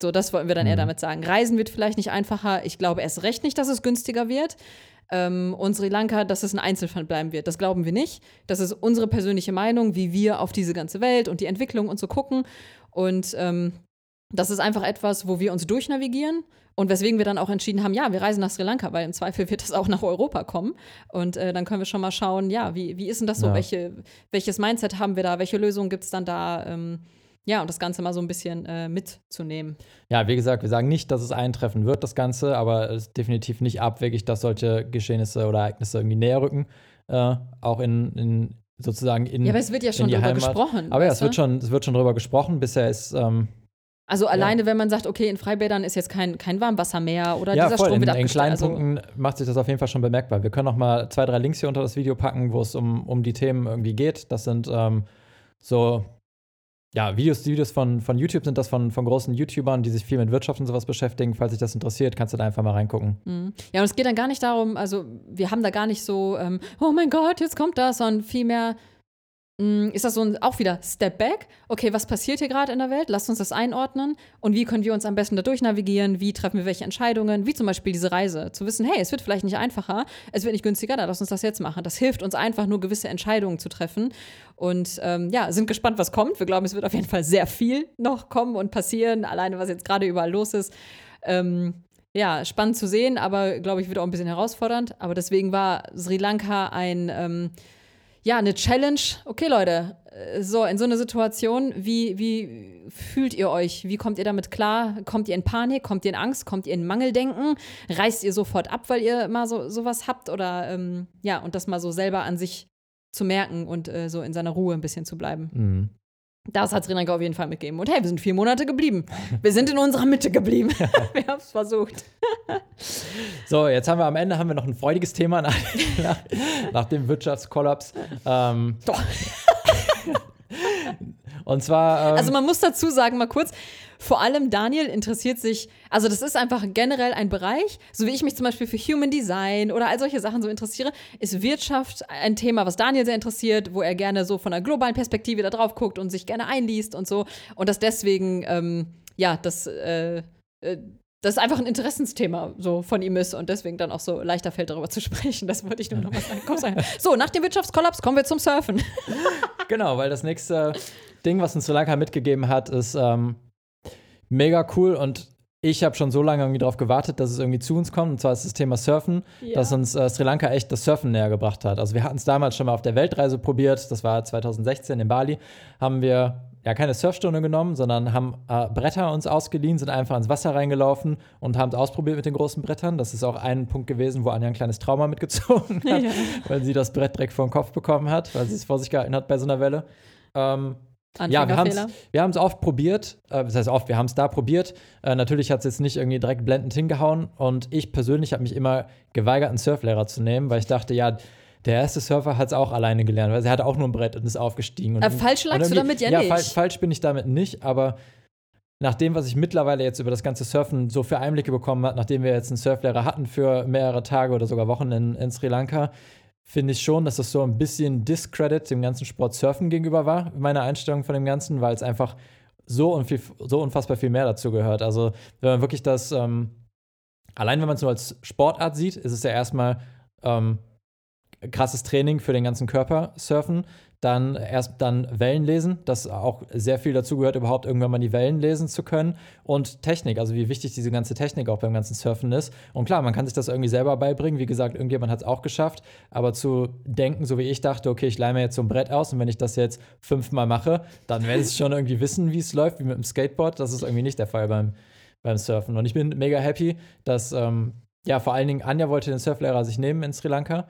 So, das wollten wir dann mhm. eher damit sagen. Reisen wird vielleicht nicht einfacher. Ich glaube erst recht nicht, dass es günstiger wird. Ähm, und Sri Lanka, dass es ein Einzelfall bleiben wird. Das glauben wir nicht. Das ist unsere persönliche Meinung, wie wir auf diese ganze Welt und die Entwicklung und so gucken. Und ähm, das ist einfach etwas, wo wir uns durchnavigieren und weswegen wir dann auch entschieden haben, ja, wir reisen nach Sri Lanka, weil im Zweifel wird das auch nach Europa kommen. Und äh, dann können wir schon mal schauen, ja, wie, wie ist denn das so? Ja. Welche, welches Mindset haben wir da? Welche Lösungen gibt es dann da? Ähm, Ja, und das Ganze mal so ein bisschen äh, mitzunehmen. Ja, wie gesagt, wir sagen nicht, dass es eintreffen wird, das Ganze, aber es ist definitiv nicht abwegig, dass solche Geschehnisse oder Ereignisse irgendwie näher rücken, äh, auch in, in sozusagen in die Heimat. Ja, aber es wird ja schon drüber Heimat. gesprochen. Aber ja, es wird, schon, es wird schon drüber gesprochen, bisher ist ähm Also alleine, ja. wenn man sagt, okay, in Freibädern ist jetzt kein, kein Warmwasser mehr oder ja, dieser voll. Strom wird abgestellt. Ja, in kleinen Punkten macht sich das auf jeden Fall schon bemerkbar. Wir können noch mal zwei, drei Links hier unter das Video packen, wo es um, um die Themen irgendwie geht. Das sind ähm, so Ja, Videos, die Videos von, von YouTube sind das von, von großen YouTubern, die sich viel mit Wirtschaft und sowas beschäftigen. Falls dich das interessiert, kannst du da einfach mal reingucken. Mhm. Ja, und es geht dann gar nicht darum, also wir haben da gar nicht so, ähm, oh mein Gott, jetzt kommt das, sondern vielmehr mh, ist das so ein, auch wieder Step Back. Okay, was passiert hier gerade in der Welt? Lasst uns das einordnen. Und wie können wir uns am besten dadurch navigieren? Wie treffen wir welche Entscheidungen? Wie zum Beispiel diese Reise. Zu wissen, hey, es wird vielleicht nicht einfacher, es wird nicht günstiger, dann lass uns das jetzt machen. Das hilft uns einfach nur, gewisse Entscheidungen zu treffen. Und ähm, ja, sind gespannt, was kommt. Wir glauben, es wird auf jeden Fall sehr viel noch kommen und passieren, alleine was jetzt gerade überall los ist. Ähm, ja, spannend zu sehen, aber glaube ich, wird auch ein bisschen herausfordernd. Aber deswegen war Sri Lanka ein, ähm, ja, eine Challenge. Okay, Leute, so in so einer Situation, wie, wie fühlt ihr euch? Wie kommt ihr damit klar? Kommt ihr in Panik? Kommt ihr in Angst? Kommt ihr in Mangeldenken? Reißt ihr sofort ab, weil ihr mal so sowas habt? Oder ähm, ja, und das mal so selber an sich zu merken und äh, so in seiner Ruhe ein bisschen zu bleiben. Mhm. Das hat Sri Lanka auf jeden Fall mitgegeben. Und hey, wir sind vier Monate geblieben. Wir sind in unserer Mitte geblieben. Wir haben es versucht. So, jetzt haben wir am Ende haben wir noch ein freudiges Thema nach, nach, nach dem Wirtschaftskollaps. Ähm, Doch. Und zwar. Ähm, also man muss dazu sagen, mal kurz, vor allem Daniel interessiert sich, also das ist einfach generell ein Bereich, so wie ich mich zum Beispiel für Human Design oder all solche Sachen so interessiere, ist Wirtschaft ein Thema, was Daniel sehr interessiert, wo er gerne so von einer globalen Perspektive da drauf guckt und sich gerne einliest und so. Und das deswegen, ähm, ja, das, äh, äh, das einfach ein Interessensthema so von ihm ist und deswegen dann auch so leichter fällt, darüber zu sprechen. Das wollte ich nur noch mal sagen. Komm, sagen. So, nach dem Wirtschaftskollaps kommen wir zum Surfen. Genau, weil das nächste Ding, was uns Sri Lanka mitgegeben hat, ist ähm, mega cool und ich habe schon so lange irgendwie drauf gewartet, dass es irgendwie zu uns kommt. Und zwar ist das Thema Surfen, ja. dass uns äh, Sri Lanka echt das Surfen näher gebracht hat. Also wir hatten es damals schon mal auf der Weltreise probiert. Das war zwanzig sechzehn in Bali. Haben wir ja keine Surfstunde genommen, sondern haben äh, Bretter uns ausgeliehen, sind einfach ins Wasser reingelaufen und haben es ausprobiert mit den großen Brettern. Das ist auch ein Punkt gewesen, wo Anja ein kleines Trauma mitgezogen hat, ja. weil sie das Brett direkt vor den Kopf bekommen hat, weil sie es vor sich gehalten hat bei so einer Welle. Ähm, Ja, wir haben es wir haben's oft probiert, äh, das heißt oft, wir haben es da probiert. Äh, natürlich hat es jetzt nicht irgendwie direkt blendend hingehauen und ich persönlich habe mich immer geweigert, einen Surflehrer zu nehmen, weil ich dachte, ja, der erste Surfer hat es auch alleine gelernt, weil er hatte auch nur ein Brett und ist aufgestiegen. Und, falsch lagst du damit ja nicht. Ja, falsch, falsch bin ich damit nicht, aber nach dem, was ich mittlerweile jetzt über das ganze Surfen so für Einblicke bekommen habe, nachdem wir jetzt einen Surflehrer hatten für mehrere Tage oder sogar Wochen in, in Sri Lanka, finde ich schon, dass das so ein bisschen Discredit dem ganzen Sport Surfen gegenüber war, meine Einstellung von dem Ganzen, weil es einfach so, unviel, so unfassbar viel mehr dazu gehört. Also wenn man wirklich das, ähm, allein wenn man es nur als Sportart sieht, ist es ja erstmal ähm, krasses Training für den ganzen Körper, Surfen, dann erst dann Wellen lesen, das auch sehr viel dazu gehört, überhaupt irgendwann mal die Wellen lesen zu können und Technik, also wie wichtig diese ganze Technik auch beim ganzen Surfen ist. Und klar, man kann sich das irgendwie selber beibringen, wie gesagt, irgendjemand hat es auch geschafft, aber zu denken, so wie ich dachte, okay, ich leihe mir jetzt so ein Brett aus und wenn ich das jetzt fünfmal mache, dann werde ich schon irgendwie wissen, wie es läuft, wie mit dem Skateboard, das ist irgendwie nicht der Fall beim, beim Surfen. Und ich bin mega happy, dass, ähm, ja, vor allen Dingen Anja wollte den Surflehrer sich nehmen in Sri Lanka,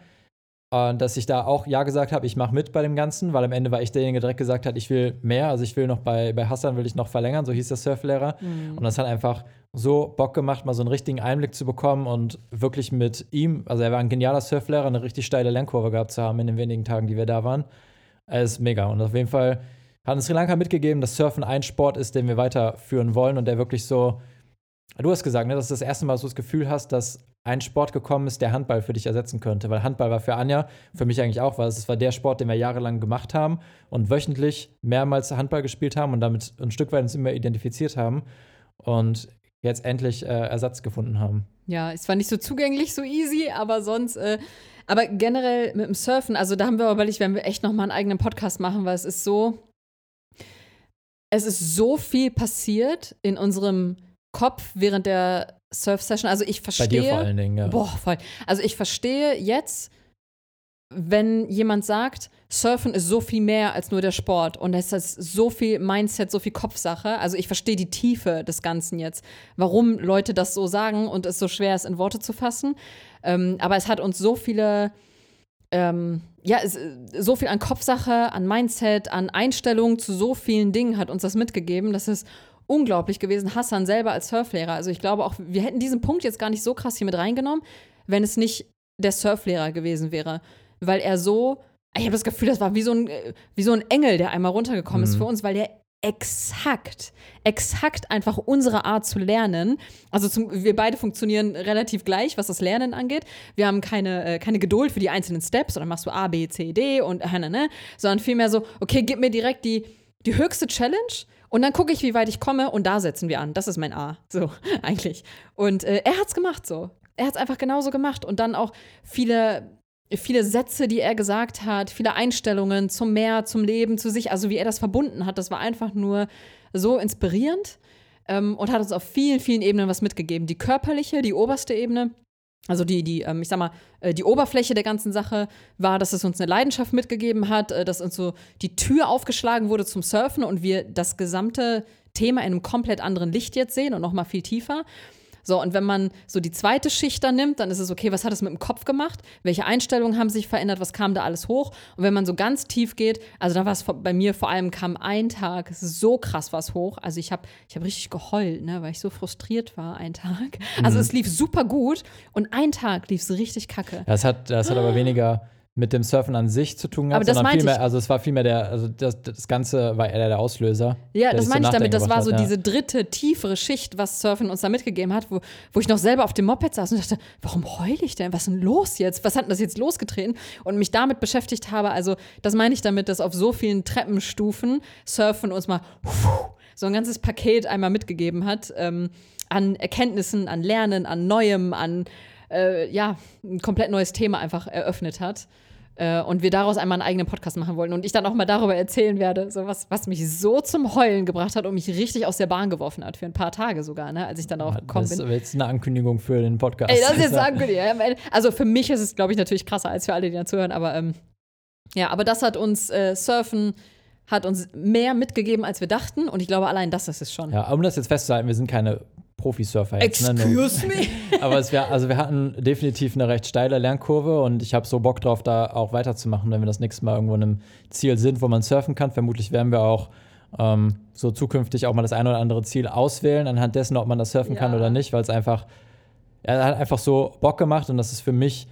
und dass ich da auch ja gesagt habe, ich mache mit bei dem Ganzen, weil am Ende war ich derjenige, der direkt gesagt hat, ich will mehr, also ich will noch bei, bei Hassan will ich noch verlängern, so hieß der Surflehrer. Mhm. Und das hat einfach so Bock gemacht, mal so einen richtigen Einblick zu bekommen und wirklich mit ihm, also er war ein genialer Surflehrer, eine richtig steile Lernkurve gehabt zu haben in den wenigen Tagen, die wir da waren. Das ist mega. Und auf jeden Fall hat uns Sri Lanka mitgegeben, dass Surfen ein Sport ist, den wir weiterführen wollen und der wirklich so, du hast gesagt, ne, das ist das erste Mal, dass du das Gefühl hast, dass ein Sport gekommen ist, der Handball für dich ersetzen könnte. Weil Handball war für Anja, für mich eigentlich auch, weil es war der Sport, den wir jahrelang gemacht haben und wöchentlich mehrmals Handball gespielt haben und damit ein Stück weit uns immer identifiziert haben und jetzt endlich äh, Ersatz gefunden haben. Ja, es war nicht so zugänglich, so easy, aber sonst äh aber generell mit dem Surfen, also da haben wir überlegt, werden wir echt nochmal einen eigenen Podcast machen, weil es ist so es ist so viel passiert in unserem Kopf während der Surf-Session, also ich verstehe. Bei dir vor allen Dingen, ja. Boah, voll. Also ich verstehe jetzt, wenn jemand sagt, Surfen ist so viel mehr als nur der Sport und es ist so viel Mindset, so viel Kopfsache. Also ich verstehe die Tiefe des Ganzen jetzt, warum Leute das so sagen und es so schwer ist, in Worte zu fassen. Ähm, aber es hat uns so viele, ähm, ja, es, so viel an Kopfsache, an Mindset, an Einstellungen zu so vielen Dingen hat uns das mitgegeben, dass es unglaublich gewesen, Hassan selber als Surflehrer. Also ich glaube auch, wir hätten diesen Punkt jetzt gar nicht so krass hier mit reingenommen, wenn es nicht der Surflehrer gewesen wäre. Weil er so, ich habe das Gefühl, das war wie so ein, wie so ein Engel, der einmal runtergekommen mhm. ist für uns, weil der exakt, exakt einfach unsere Art zu lernen. Also zum, wir beide funktionieren relativ gleich, was das Lernen angeht. Wir haben keine, äh, keine Geduld für die einzelnen Steps, oder machst du A, B, C, D und äh, ne, ne, sondern vielmehr so, okay, gib mir direkt die, die höchste Challenge. Und dann gucke ich, wie weit ich komme und da setzen wir an. Das ist mein A, so eigentlich. Und äh, er hat's gemacht so. Er hat's einfach genauso gemacht. Und dann auch viele, viele Sätze, die er gesagt hat, viele Einstellungen zum Meer, zum Leben, zu sich. Also wie er das verbunden hat, das war einfach nur so inspirierend ähm, und hat uns auf vielen, vielen Ebenen was mitgegeben. Die körperliche, die oberste Ebene. Also die, die, ich sag mal, die Oberfläche der ganzen Sache war, dass es uns eine Leidenschaft mitgegeben hat, dass uns so die Tür aufgeschlagen wurde zum Surfen und wir das gesamte Thema in einem komplett anderen Licht jetzt sehen und noch mal viel tiefer. So, und wenn man so die zweite Schicht dann nimmt, dann ist es okay, was hat es mit dem Kopf gemacht? Welche Einstellungen haben sich verändert? Was kam da alles hoch? Und wenn man so ganz tief geht, also da war es bei mir vor allem, kam ein Tag, so krass was hoch. Also ich habe ich hab richtig geheult, ne, weil ich so frustriert war, einen Tag. Also mhm. es lief super gut und einen Tag lief es richtig kacke. Das hat, das hat aber weniger mit dem Surfen an sich zu tun hat, sondern vielmehr, also es war vielmehr der, also das, das Ganze war eher der Auslöser. Ja, das meine ich damit, das war so ja. diese dritte, tiefere Schicht, was Surfen uns da mitgegeben hat, wo, wo ich noch selber auf dem Moped saß und dachte, warum heule ich denn? Was ist denn los jetzt? Was hat denn das jetzt losgetreten? Und mich damit beschäftigt habe, also das meine ich damit, dass auf so vielen Treppenstufen Surfen uns mal so ein ganzes Paket einmal mitgegeben hat, ähm, an Erkenntnissen, an Lernen, an Neuem, an Äh, ja, ein komplett neues Thema einfach eröffnet hat äh, und wir daraus einmal einen eigenen Podcast machen wollten und ich dann auch mal darüber erzählen werde, so was, was mich so zum Heulen gebracht hat und mich richtig aus der Bahn geworfen hat, für ein paar Tage sogar, ne, als ich dann auch gekommen bin. Das ist jetzt eine Ankündigung für den Podcast. Ey, das ist jetzt eine Ankündigung. Also für mich ist es, glaube ich, natürlich krasser als für alle, die da zuhören, aber ähm, ja, aber das hat uns äh, Surfen hat uns mehr mitgegeben, als wir dachten und ich glaube, allein das ist es schon. Ja, um das jetzt festzuhalten, wir sind keine Profi-Surfer jetzt. Excuse ne? me? Aber es wär, also wir hatten definitiv eine recht steile Lernkurve und ich habe so Bock drauf, da auch weiterzumachen, wenn wir das nächste Mal irgendwo in einem Ziel sind, wo man surfen kann. Vermutlich werden wir auch ähm, so zukünftig auch mal das ein oder andere Ziel auswählen, anhand dessen, ob man das surfen ja. kann oder nicht, weil es einfach, er hat einfach so Bock gemacht und das ist für mich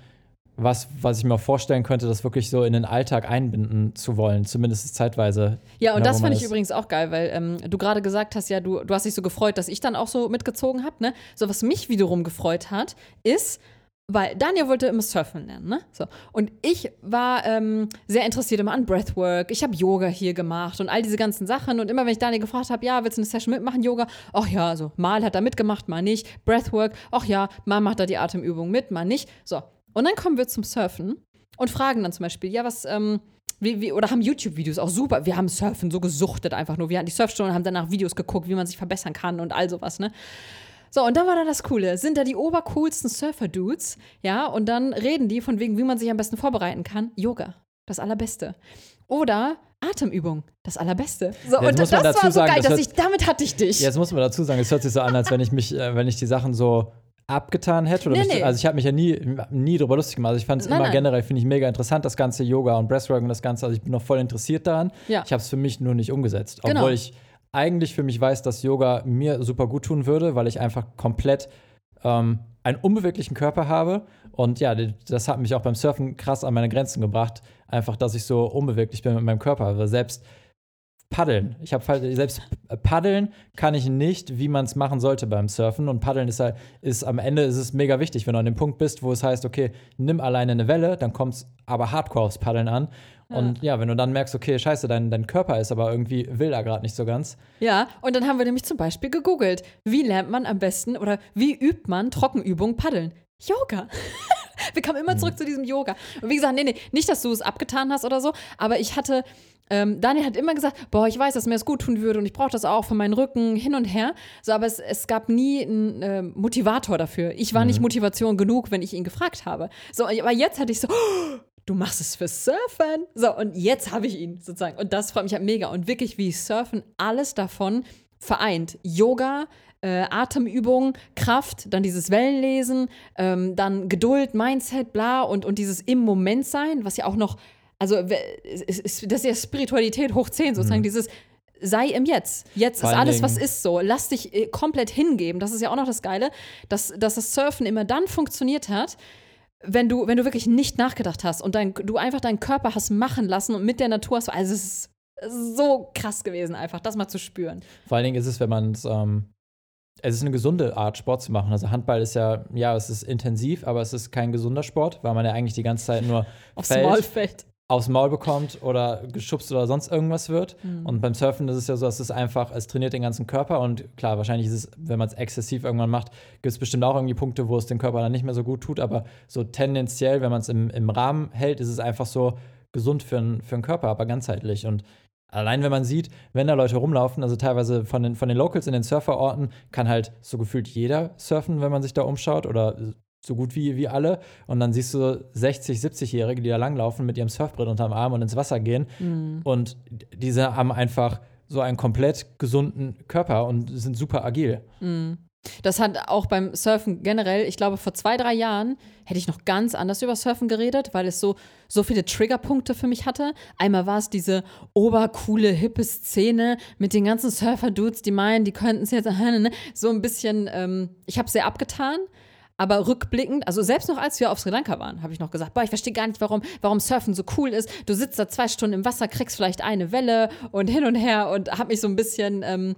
was, was ich mir vorstellen könnte, das wirklich so in den Alltag einbinden zu wollen, zumindest zeitweise. Ja, und genau, das fand ich übrigens auch geil, weil ähm, du gerade gesagt hast, ja, du, du hast dich so gefreut, dass ich dann auch so mitgezogen habe, ne? So, was mich wiederum gefreut hat, ist, weil Daniel wollte immer surfen lernen, ne? So. Und ich war ähm, sehr interessiert immer an Breathwork. Ich habe Yoga hier gemacht und all diese ganzen Sachen. Und immer, wenn ich Daniel gefragt habe, ja, willst du eine Session mitmachen, Yoga? Ach ja, also mal hat er mitgemacht, mal nicht. Breathwork, ach ja, mal macht er die Atemübung mit, mal nicht. So. Und dann kommen wir zum Surfen und fragen dann zum Beispiel, ja, was, ähm, wie, wie, oder haben YouTube-Videos auch super, wir haben Surfen so gesuchtet einfach nur, wir hatten die Surfstunde und haben danach Videos geguckt, wie man sich verbessern kann und all sowas, ne? So, und dann war da das Coole, sind da die obercoolsten Surfer-Dudes, ja, und dann reden die von wegen, wie man sich am besten vorbereiten kann, Yoga, das Allerbeste. Oder Atemübung, das Allerbeste. So, und das war so sagen, geil, das dass ich, damit hatte ich dich. Jetzt muss man dazu sagen, es hört sich so an, als wenn ich mich, äh, wenn ich die Sachen so abgetan hätte. Oder nee, mich, nee. Also ich habe mich ja nie, nie drüber lustig gemacht. Also ich fand es immer nein. generell, finde ich mega interessant, das ganze Yoga und Breathwork und das Ganze. Also ich bin noch voll interessiert daran. Ja. Ich habe es für mich nur nicht umgesetzt. Genau. Obwohl ich eigentlich für mich weiß, dass Yoga mir super gut tun würde, weil ich einfach komplett ähm, einen unbeweglichen Körper habe. Und ja, das hat mich auch beim Surfen krass an meine Grenzen gebracht. Einfach, dass ich so unbeweglich bin mit meinem Körper. Also selbst Paddeln. Ich habe selbst Paddeln kann ich nicht, wie man es machen sollte beim Surfen. Und Paddeln ist halt, ist am Ende ist es mega wichtig, wenn du an dem Punkt bist, wo es heißt, okay, nimm alleine eine Welle, dann kommt es aber hardcore aufs Paddeln an. Ja. Und ja, wenn du dann merkst, okay, scheiße, dein, dein Körper ist aber irgendwie, will da gerade nicht so ganz. Ja, und dann haben wir nämlich zum Beispiel gegoogelt, wie lernt man am besten oder wie übt man Trockenübung Paddeln? Yoga. Wir kamen immer zurück zu diesem Yoga. Und wie gesagt, nee, nee, nicht, dass du es abgetan hast oder so, aber ich hatte, ähm, Daniel hat immer gesagt, boah, ich weiß, dass mir das gut tun würde und ich brauche das auch für meinen Rücken, hin und her. So, aber es, es gab nie einen äh, Motivator dafür. Ich war mhm. nicht Motivation genug, wenn ich ihn gefragt habe. So, aber jetzt hatte ich so, oh, du machst es fürs Surfen. So, und jetzt habe ich ihn sozusagen. Und das freut mich halt mega. Und wirklich, wie Surfen alles davon vereint. Yoga, Äh, Atemübung, Kraft, dann dieses Wellenlesen, ähm, dann Geduld, Mindset, bla und, und dieses Im-Moment-Sein, was ja auch noch, also ist, ist, das ist ja Spiritualität hoch zehn sozusagen, mhm. dieses sei im Jetzt. Jetzt vor ist alles, Dingen, was ist so. Lass dich äh, komplett hingeben. Das ist ja auch noch das Geile, dass, dass das Surfen immer dann funktioniert hat, wenn du, wenn du wirklich nicht nachgedacht hast und dein, du einfach deinen Körper hast machen lassen und mit der Natur hast, also es ist so krass gewesen einfach, das mal zu spüren. Vor allen Dingen ist es, wenn man es ähm Es ist eine gesunde Art, Sport zu machen. Also Handball ist ja, ja, es ist intensiv, aber es ist kein gesunder Sport, weil man ja eigentlich die ganze Zeit nur aufs fällt, Maul fällt. Aufs Maul bekommt oder geschubst oder sonst irgendwas wird. Mhm. Und beim Surfen ist es ja so, dass es einfach, es trainiert den ganzen Körper und klar, wahrscheinlich ist es, wenn man es exzessiv irgendwann macht, gibt es bestimmt auch irgendwie Punkte, wo es den Körper dann nicht mehr so gut tut, aber so tendenziell, wenn man es im, im Rahmen hält, ist es einfach so gesund für den für den Körper, aber ganzheitlich und allein wenn man sieht, wenn da Leute rumlaufen, also teilweise von den, von den Locals in den Surferorten, kann halt so gefühlt jeder surfen, wenn man sich da umschaut oder so gut wie, wie alle. Und dann siehst du sechzig-, siebzigjährige, die da langlaufen mit ihrem Surfbrett unterm Arm und ins Wasser gehen. Mhm. Und diese haben einfach so einen komplett gesunden Körper und sind super agil. Mhm. Das hat auch beim Surfen generell, ich glaube, vor zwei, drei Jahren hätte ich noch ganz anders über Surfen geredet, weil es so, so viele Triggerpunkte für mich hatte. Einmal war es diese obercoole, hippe Szene mit den ganzen Surfer-Dudes, die meinen, die könnten es jetzt so ein bisschen, ähm, ich habe es sehr abgetan. Aber rückblickend, also selbst noch als wir auf Sri Lanka waren, habe ich noch gesagt, boah, ich verstehe gar nicht, warum, warum Surfen so cool ist. Du sitzt da zwei Stunden im Wasser, kriegst vielleicht eine Welle und hin und her und habe mich so ein bisschen, ähm,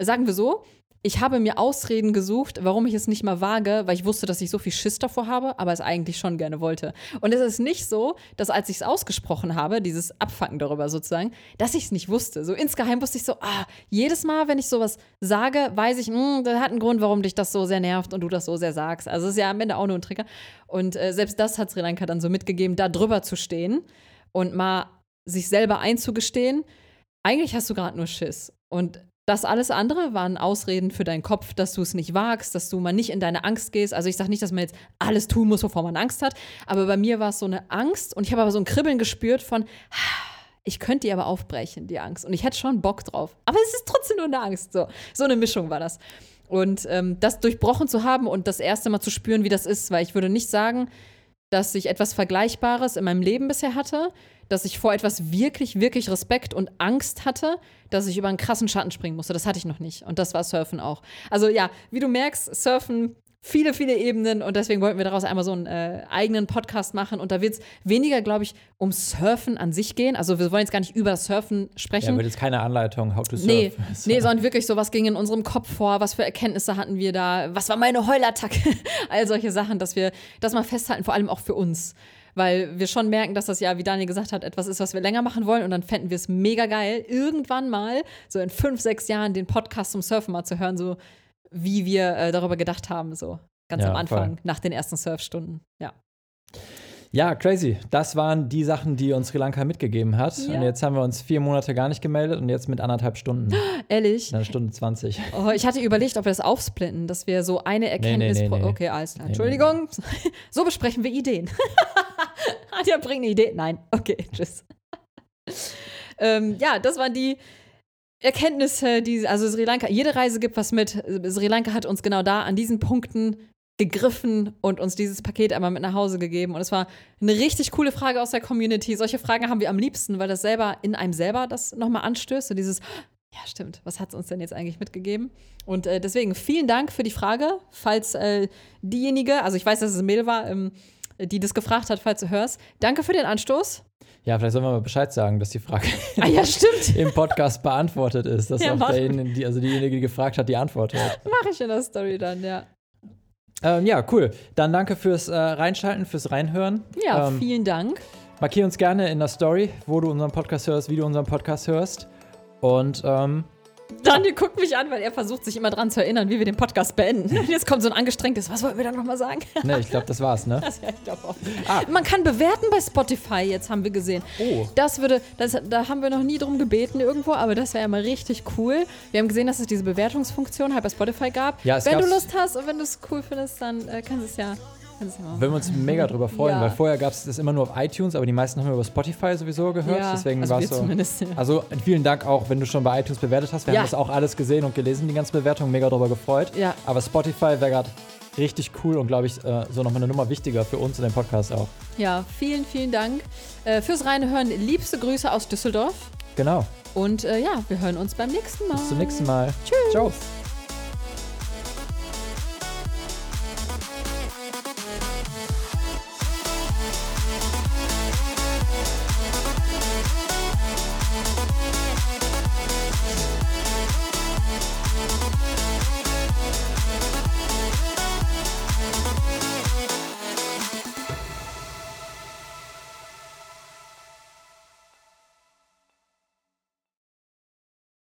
sagen wir so, ich habe mir Ausreden gesucht, warum ich es nicht mal wage, weil ich wusste, dass ich so viel Schiss davor habe, aber es eigentlich schon gerne wollte. Und es ist nicht so, dass als ich es ausgesprochen habe, dieses Abfangen darüber sozusagen, dass ich es nicht wusste. So insgeheim wusste ich so, ah, jedes Mal, wenn ich sowas sage, weiß ich, mh, das hat einen Grund, warum dich das so sehr nervt und du das so sehr sagst. Also es ist ja am Ende auch nur ein Trigger. Und äh, selbst das hat Sri Lanka dann so mitgegeben, da drüber zu stehen und mal sich selber einzugestehen, eigentlich hast du gerade nur Schiss. Und das alles andere waren Ausreden für deinen Kopf, dass du es nicht wagst, dass du mal nicht in deine Angst gehst. Also ich sage nicht, dass man jetzt alles tun muss, wovor man Angst hat. Aber bei mir war es so eine Angst und ich habe aber so ein Kribbeln gespürt von, ich könnte die aber aufbrechen, die Angst. Und ich hätte schon Bock drauf. Aber es ist trotzdem nur eine Angst. So, so eine Mischung war das. Und ähm, das durchbrochen zu haben und das erste Mal zu spüren, wie das ist. Weil ich würde nicht sagen, dass ich etwas Vergleichbares in meinem Leben bisher hatte, dass ich vor etwas wirklich, wirklich Respekt und Angst hatte, dass ich über einen krassen Schatten springen musste. Das hatte ich noch nicht. Und das war Surfen auch. Also ja, wie du merkst, Surfen, viele, viele Ebenen. Und deswegen wollten wir daraus einmal so einen äh, eigenen Podcast machen. Und da wird es weniger, glaube ich, um Surfen an sich gehen. Also wir wollen jetzt gar nicht über Surfen sprechen. Ja, wird jetzt keine Anleitung, how to surf. Nee, nee, sondern wirklich so, was ging in unserem Kopf vor? Was für Erkenntnisse hatten wir da? Was war meine Heulattacke? All solche Sachen, dass wir das mal festhalten, vor allem auch für uns. Weil wir schon merken, dass das ja, wie Daniel gesagt hat, etwas ist, was wir länger machen wollen. Und dann fänden wir es mega geil, irgendwann mal, so in fünf, sechs Jahren, den Podcast zum Surfen mal zu hören, so wie wir äh, darüber gedacht haben, so ganz ja, am Anfang, voll. Nach den ersten Surfstunden. Ja. Ja, crazy. Das waren die Sachen, die uns Sri Lanka mitgegeben hat. Ja. Und jetzt haben wir uns vier Monate gar nicht gemeldet und jetzt mit anderthalb Stunden. Ehrlich? Eine Stunde zwanzig. Oh, ich hatte überlegt, ob wir das aufsplitten, dass wir so eine Erkenntnis... Nee, nee, nee, pro- nee. Okay, alles klar. Nee, Entschuldigung. Nee. So besprechen wir Ideen. Adja bringt eine Idee. Nein. Okay, tschüss. ähm, ja, das waren die Erkenntnisse, die... Also Sri Lanka, jede Reise gibt was mit. Sri Lanka hat uns genau da an diesen Punkten gegriffen und uns dieses Paket einmal mit nach Hause gegeben. Und es war eine richtig coole Frage aus der Community. Solche Fragen haben wir am liebsten, weil das selber in einem selber das nochmal anstößt. So dieses, ja stimmt, was hat es uns denn jetzt eigentlich mitgegeben? Und äh, deswegen vielen Dank für die Frage. Falls äh, diejenige, also ich weiß, dass es ein Mädel war, ähm, die das gefragt hat, falls du hörst. Danke für den Anstoß. Ja, vielleicht sollen wir mal Bescheid sagen, dass die Frage ah, ja, stimmt. im Podcast beantwortet ist. Dass ja, auch derjenige, die, also diejenige, die gefragt hat, die Antwort hat. Mach ich in der Story dann, ja. Ähm, ja, cool. Dann danke fürs äh, Reinschalten, fürs Reinhören. Ja, ähm, vielen Dank. Markier uns gerne in der Story, wo du unseren Podcast hörst, wie du unseren Podcast hörst. Und ähm, Daniel guckt mich an, weil er versucht, sich immer dran zu erinnern, wie wir den Podcast beenden. Und jetzt kommt so ein angestrengtes, was wollten wir da nochmal sagen? Ne, ich glaube, das war's, ne? Das, ja, ich glaube auch. Ah. Man kann bewerten bei Spotify, jetzt haben wir gesehen. Oh. Das würde, das, da haben wir noch nie drum gebeten irgendwo, aber das wäre ja mal richtig cool. Wir haben gesehen, dass es diese Bewertungsfunktion halt bei Spotify gab. Ja, wenn du Lust hast und wenn du es cool findest, dann äh, kannst du es ja... Würden wir uns mega drüber freuen, ja. Weil vorher gab es das immer nur auf iTunes, aber die meisten haben wir über Spotify sowieso gehört. Ja, deswegen also war es so. Zumindest, ja. Also vielen Dank auch, wenn du schon bei iTunes bewertet hast. Wir ja. haben das auch alles gesehen und gelesen, die ganzen Bewertungen, mega drüber gefreut. Ja. Aber Spotify wäre gerade richtig cool und glaube ich so nochmal eine Nummer wichtiger für uns und den Podcast auch. Ja, vielen, vielen Dank fürs Reinhören. Liebste Grüße aus Düsseldorf. Genau. Und äh, ja, wir hören uns beim nächsten Mal. Bis zum nächsten Mal. Tschüss. Ciao.